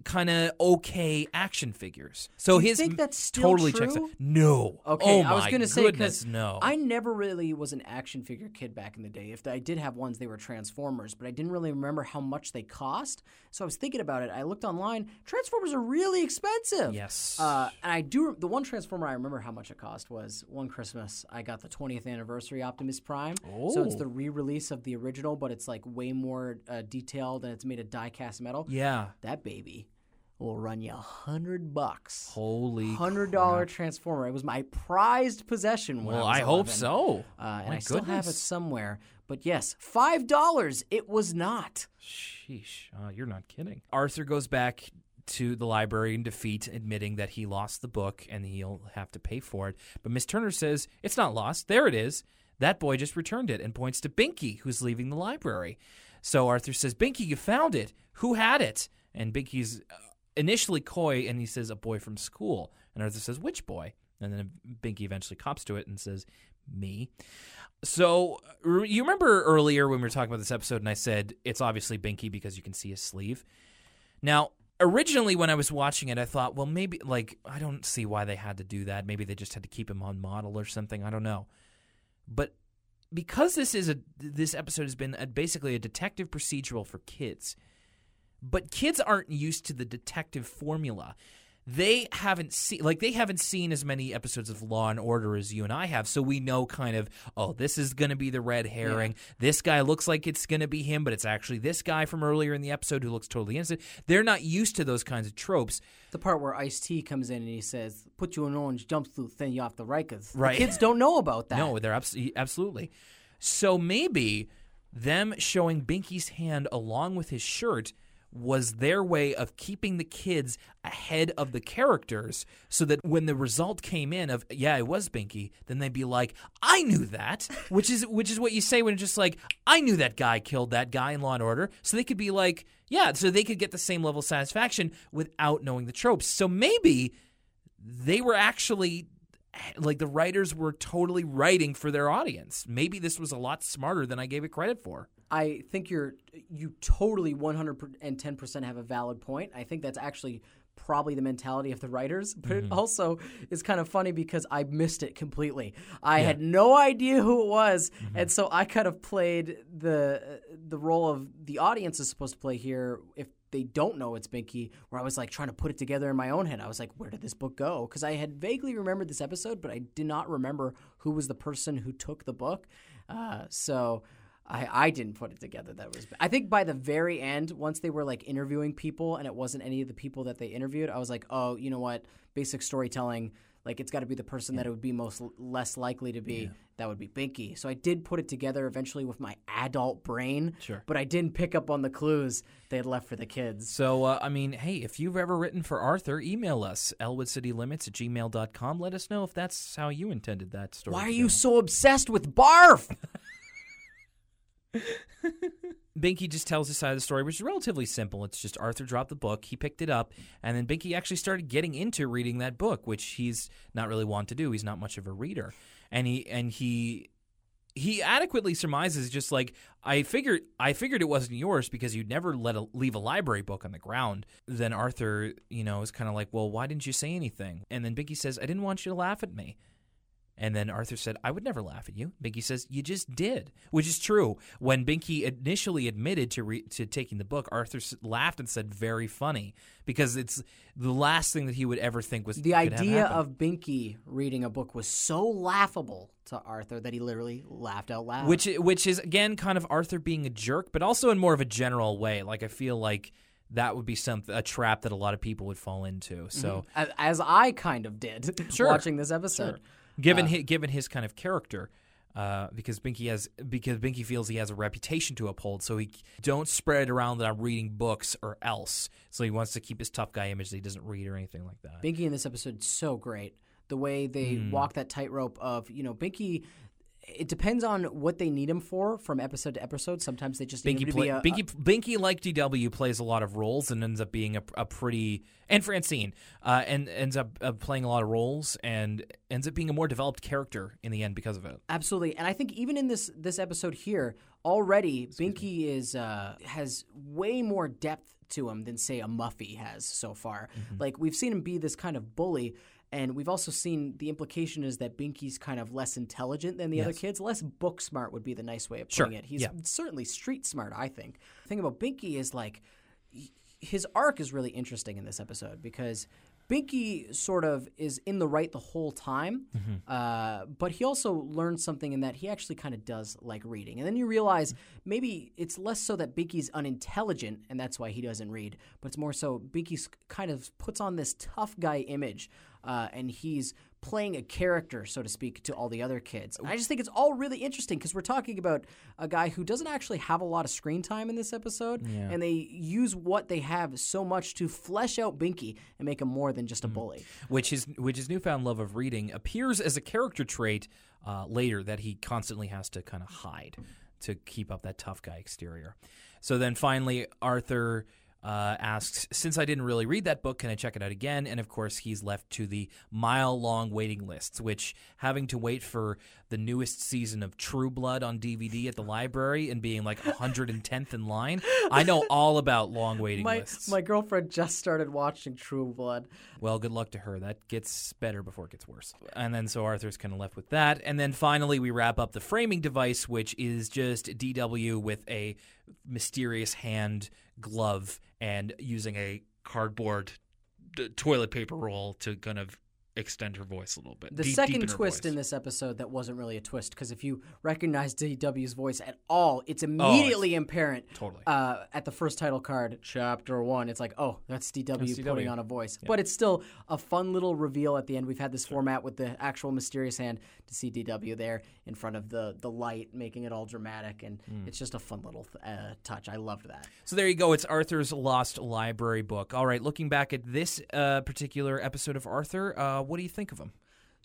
kind of okay action figures. So his think that's still totally true? Checks out. No. Okay, oh I was going to say goodness, no. I never really was an action figure kid back in the day. If I did have ones, they were Transformers, but I didn't really remember how much they cost. So I was thinking about it. I looked online. Transformers are really expensive. Yes. And I do the one Transformer I remember how much it cost was one Christmas I got the 20th anniversary Optimus Prime. Oh. So it's the re-release of the original, but it's like way more detailed and it's made of die-cast metal. Yeah. That baby will run you $100. Holy $100 crap. Transformer. It was my prized possession when I was 11. Hope so. And I still have it somewhere. But yes, $5 it was not. Sheesh. You're not kidding. Arthur goes back to the library in defeat, admitting that he lost the book and he'll have to pay for it. But Miss Turner says, it's not lost. There it is. That boy just returned it, and points to Binky, who's leaving the library. So Arthur says, Binky, you found it. Who had it? And Binky's initially coy, and he says, a boy from school. And Arthur says, which boy? And then Binky eventually cops to it and says, me. So you remember earlier when we were talking about this episode, and I said, it's obviously Binky because you can see his sleeve. Now, originally when I was watching it, I thought, well, maybe, like, I don't see why they had to do that. Maybe they just had to keep him on model or something. I don't know. But because this episode has been basically a detective procedural for kids, but kids aren't used to the detective formula. They haven't seen as many episodes of Law and Order as you and I have, so we know kind of, oh, this is going to be the red herring. Yeah. This guy looks like it's going to be him, but it's actually this guy from earlier in the episode who looks totally innocent. They're not used to those kinds of tropes. The part where Ice-T comes in and he says, put you in an orange jumpsuit, send you off the Rikers. Right. The kids don't know about that. No, they're absolutely. So maybe them showing Binky's hand along with his shirt was their way of keeping the kids ahead of the characters so that when the result came in of, yeah, it was Binky, then they'd be like, I knew that, which is what you say when it's just like, I knew that guy killed that guy in Law and Order. So they could be like, yeah, so they could get the same level of satisfaction without knowing the tropes. So maybe they were actually, like, the writers were totally writing for their audience. Maybe this was a lot smarter than I gave it credit for. I think you totally 110% have a valid point. I think that's actually probably the mentality of the writers, but it also is kind of funny because I missed it completely. I had no idea who it was, and so I kind of played the role of the audience is supposed to play here if they don't know it's Binky, where I was like trying to put it together in my own head. I was like, where did this book go? Because I had vaguely remembered this episode, but I did not remember who was the person who took the book. So I didn't put it together. That was. I think by the very end, once they were like interviewing people and it wasn't any of the people that they interviewed, I was like, oh, you know what? Basic storytelling, like it's got to be the person that it would be less likely to be. Yeah. That would be Binky. So I did put it together eventually with my adult brain. Sure. But I didn't pick up on the clues they had left for the kids. So, hey, if you've ever written for Arthur, email us, elwoodcitylimits@gmail.com. Let us know if that's how you intended that story. Why are you so obsessed with barf? Binky just tells his side of the story, which is relatively simple. It's just Arthur dropped the book, he picked it up, and then Binky actually started getting into reading that book, which he's not really want to do. He's not much of a reader. And he adequately surmises, just like, I figured it wasn't yours because you'd never leave a library book on the ground. Then Arthur, is kind of like, well, why didn't you say anything? And then Binky says, I didn't want you to laugh at me. And then Arthur said, I would never laugh at you. Binky says, you just did, which is true. When Binky initially admitted to taking the book, Arthur laughed and said, very funny, because it's the last thing that he would ever think was the idea of Binky reading a book was so laughable to Arthur that he literally laughed out loud. Which is, again, kind of Arthur being a jerk, but also in more of a general way. Like, I feel like that would be a trap that a lot of people would fall into. So, mm-hmm. As I kind of did watching this episode. Sure. Given his kind of character, because Binky feels he has a reputation to uphold, so he don't spread it around that I'm reading books or else. So he wants to keep his tough guy image that he doesn't read or anything like that. Binky in this episode is so great. The way they walk that tightrope of, Binky. It depends on what they need him for from episode to episode. Sometimes they just need him to be Binky, like DW, plays a lot of roles and ends up being a pretty – and Francine and ends up playing a lot of roles and ends up being a more developed character in the end because of it. Absolutely. And I think even in this episode here, already Binky has way more depth to him than, say, a Muffy has so far. Mm-hmm. Like, we've seen him be this kind of bully. And we've also seen the implication is that Binky's kind of less intelligent than the other kids. Less book smart would be the nice way of putting it. He's certainly street smart, I think. The thing about Binky is, like, his arc is really interesting in this episode because Binky sort of is in the right the whole time, but he also learns something in that he actually kind of does like reading. And then you realize maybe it's less so that Binky's unintelligent and that's why he doesn't read, but it's more so Binky kind of puts on this tough guy image and he's playing a character, so to speak, to all the other kids. And I just think it's all really interesting because we're talking about a guy who doesn't actually have a lot of screen time in this episode, and they use what they have so much to flesh out Binky and make him more than just a bully. Which his newfound love of reading appears as a character trait later that he constantly has to kind of hide to keep up that tough guy exterior. So then finally, Arthur asks, since I didn't really read that book, can I check it out again? And, of course, he's left to the mile-long waiting lists, which having to wait for the newest season of True Blood on DVD at the library and being, like, 110th in line. I know all about long waiting lists. My girlfriend just started watching True Blood. Well, good luck to her. That gets better before it gets worse. And then so Arthur's kind of left with that. And then finally we wrap up the framing device, which is just DW with a mysterious hand glove and using a cardboard toilet paper roll to kind of extend her voice a little bit. The second twist in this episode that wasn't really a twist, because if you recognize DW's voice at all, it's immediately apparent. Totally. At the first title card, Chapter 1, it's like, oh, that's DW putting on a voice. Yeah. But it's still a fun little reveal at the end. We've had this format with the actual mysterious hand to see DW there in front of the light, making it all dramatic, and it's just a fun little touch. I loved that. So there you go. It's Arthur's Lost Library book. All right, looking back at this particular episode of Arthur, what do you think of them?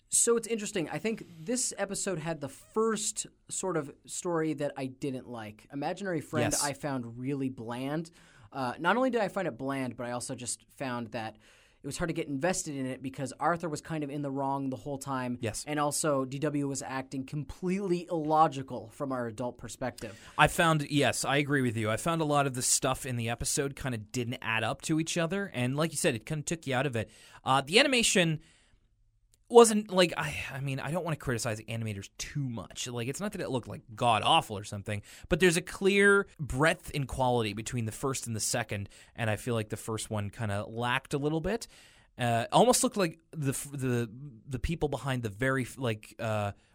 So it's interesting. I think this episode had the first sort of story that I didn't like. Imaginary Friend I found really bland. Not only did I find it bland, but I also just found that it was hard to get invested in it because Arthur was kind of in the wrong the whole time. Yes. And also DW was acting completely illogical from our adult perspective. I agree with you. I found a lot of the stuff in the episode kind of didn't add up to each other. And like you said, it kind of took you out of it. The animation wasn't like I don't want to criticize animators too much. Like, it's not that it looked like god awful or something, but there's a clear breadth in quality between the first and the second, and I feel like the first one kind of lacked a little bit. Almost looked like the people behind the very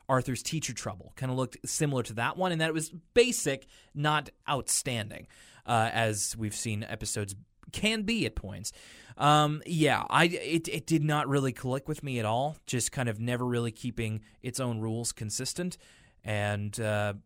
Arthur's Teacher Trouble kind of looked similar to that one, and that it was basic, not outstanding, as we've seen episodes can be at points. It did not really click with me at all, just kind of never really keeping its own rules consistent. And boring.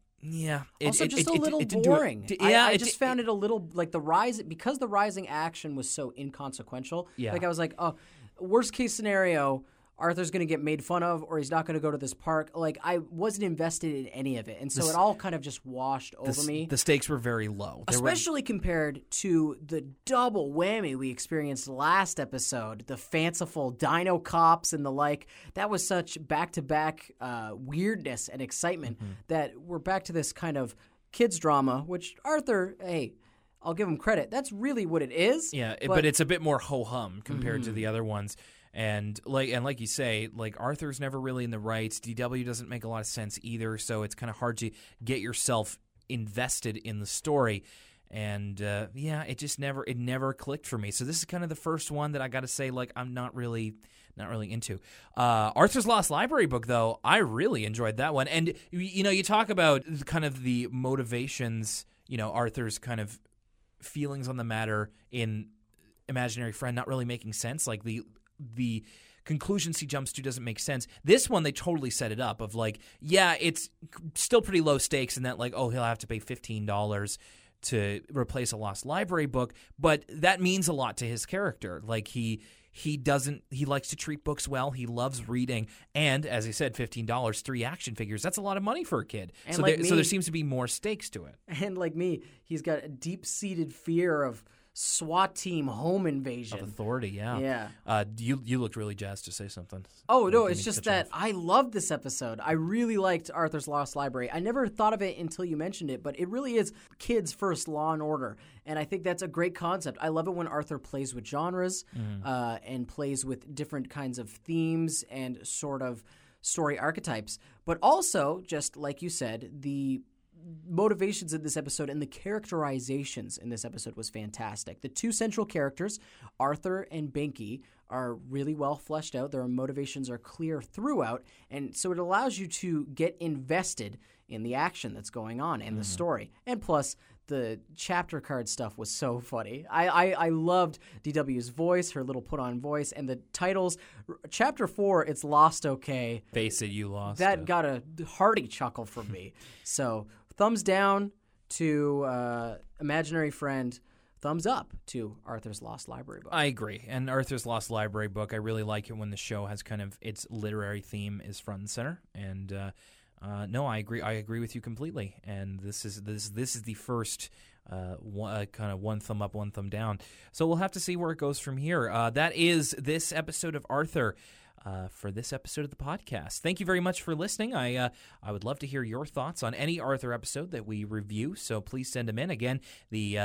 I just found it a little, like, the rising action was so inconsequential. Yeah. Like, I was like, oh, worst case scenario, Arthur's going to get made fun of, or he's not going to go to this park. Like, I wasn't invested in any of it. And so it all kind of just washed over me. The stakes were very low. Especially compared to the double whammy we experienced last episode, the fanciful dino cops and the like. That was such back-to-back weirdness and excitement that we're back to this kind of kids drama, which Arthur, hey, I'll give him credit. That's really what it is. Yeah, but it's a bit more ho-hum compared to the other ones. And like you say, like, Arthur's never really in the right. DW doesn't make a lot of sense either, so it's kind of hard to get yourself invested in the story. And it never clicked for me. So this is kind of the first one that I got to say, like, I'm not really into. Arthur's Lost Library book, though, I really enjoyed that one. And, you know, you talk about kind of the motivations, you know, Arthur's kind of feelings on the matter in Imaginary Friend not really making sense. Like, the conclusions he jumps to doesn't make sense. This one, they totally set it up of, like, yeah, it's still pretty low stakes in that, like, oh, he'll have to pay $15 to replace a lost library book, but that means a lot to his character. Like, he likes to treat books well. He loves reading, and as I said, $15, 3 action figures. That's a lot of money for a kid. And so, like, so there seems to be more stakes to it. And like me, he's got a deep-seated fear of SWAT team home invasion of authority. Yeah. You looked really jazzed to say something. Oh no, it's just that I loved this episode. I really liked Arthur's Lost Library. I never thought of it until you mentioned it, but it really is kids' first Law and Order, and I think that's a great concept. I love it when Arthur plays with genres and plays with different kinds of themes and sort of story archetypes, but also, just like you said, the motivations in this episode and the characterizations in this episode was fantastic. The two central characters, Arthur and Binky, are really well fleshed out. Their motivations are clear throughout, and so it allows you to get invested in the action that's going on in the story. And plus, the chapter card stuff was so funny. I loved DW's voice, her little put-on voice, and the titles. Chapter 4, it's Lost Okay. Face it, you lost that it. Got a hearty chuckle from me. So thumbs down to Imaginary Friend, thumbs up to Arthur's Lost Library book. I agree. And Arthur's Lost Library book, I really like it when the show has kind of its literary theme is front and center. And no, I agree. I agree with you completely. And this is the first kind of one thumb up, one thumb down. So we'll have to see where it goes from here. That is this episode of Arthur. For this episode of the podcast. Thank you very much for listening. I would love to hear your thoughts on any Arthur episode that we review, so please send them in. Again, the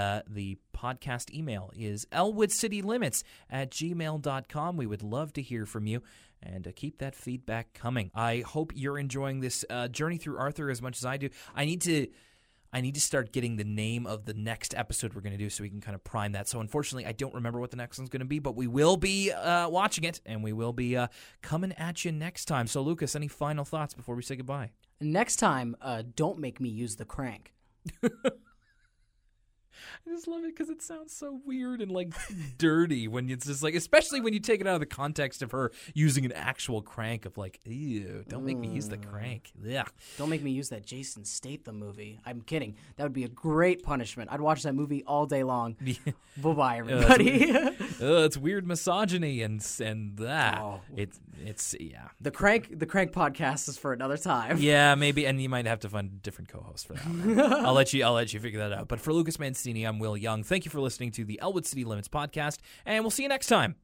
podcast email is elwoodcitylimits@gmail.com. We would love to hear from you, and keep that feedback coming. I hope you're enjoying this journey through Arthur as much as I do. I need to start getting the name of the next episode we're going to do so we can kind of prime that. So unfortunately, I don't remember what the next one's going to be, but we will be watching it, and we will be coming at you next time. So Lucas, any final thoughts before we say goodbye? Next time, don't make me use the crank. I just love it because it sounds so weird and, like, dirty when it's just, like, especially when you take it out of the context of her using an actual crank of, like, ew, don't make me use the crank. Yeah, don't make me use that Jason Statham movie. I'm kidding. That would be a great punishment. I'd watch that movie all day long. Bye-bye, everybody. It's weird misogyny and that. Oh. It's yeah. The crank podcast is for another time. Yeah, maybe, and you might have to find a different co-host for that one. I'll let you figure that out. But for Lucas Mancini, I'm Will Young. Thank you for listening to the Elwood City Limits podcast, and we'll see you next time.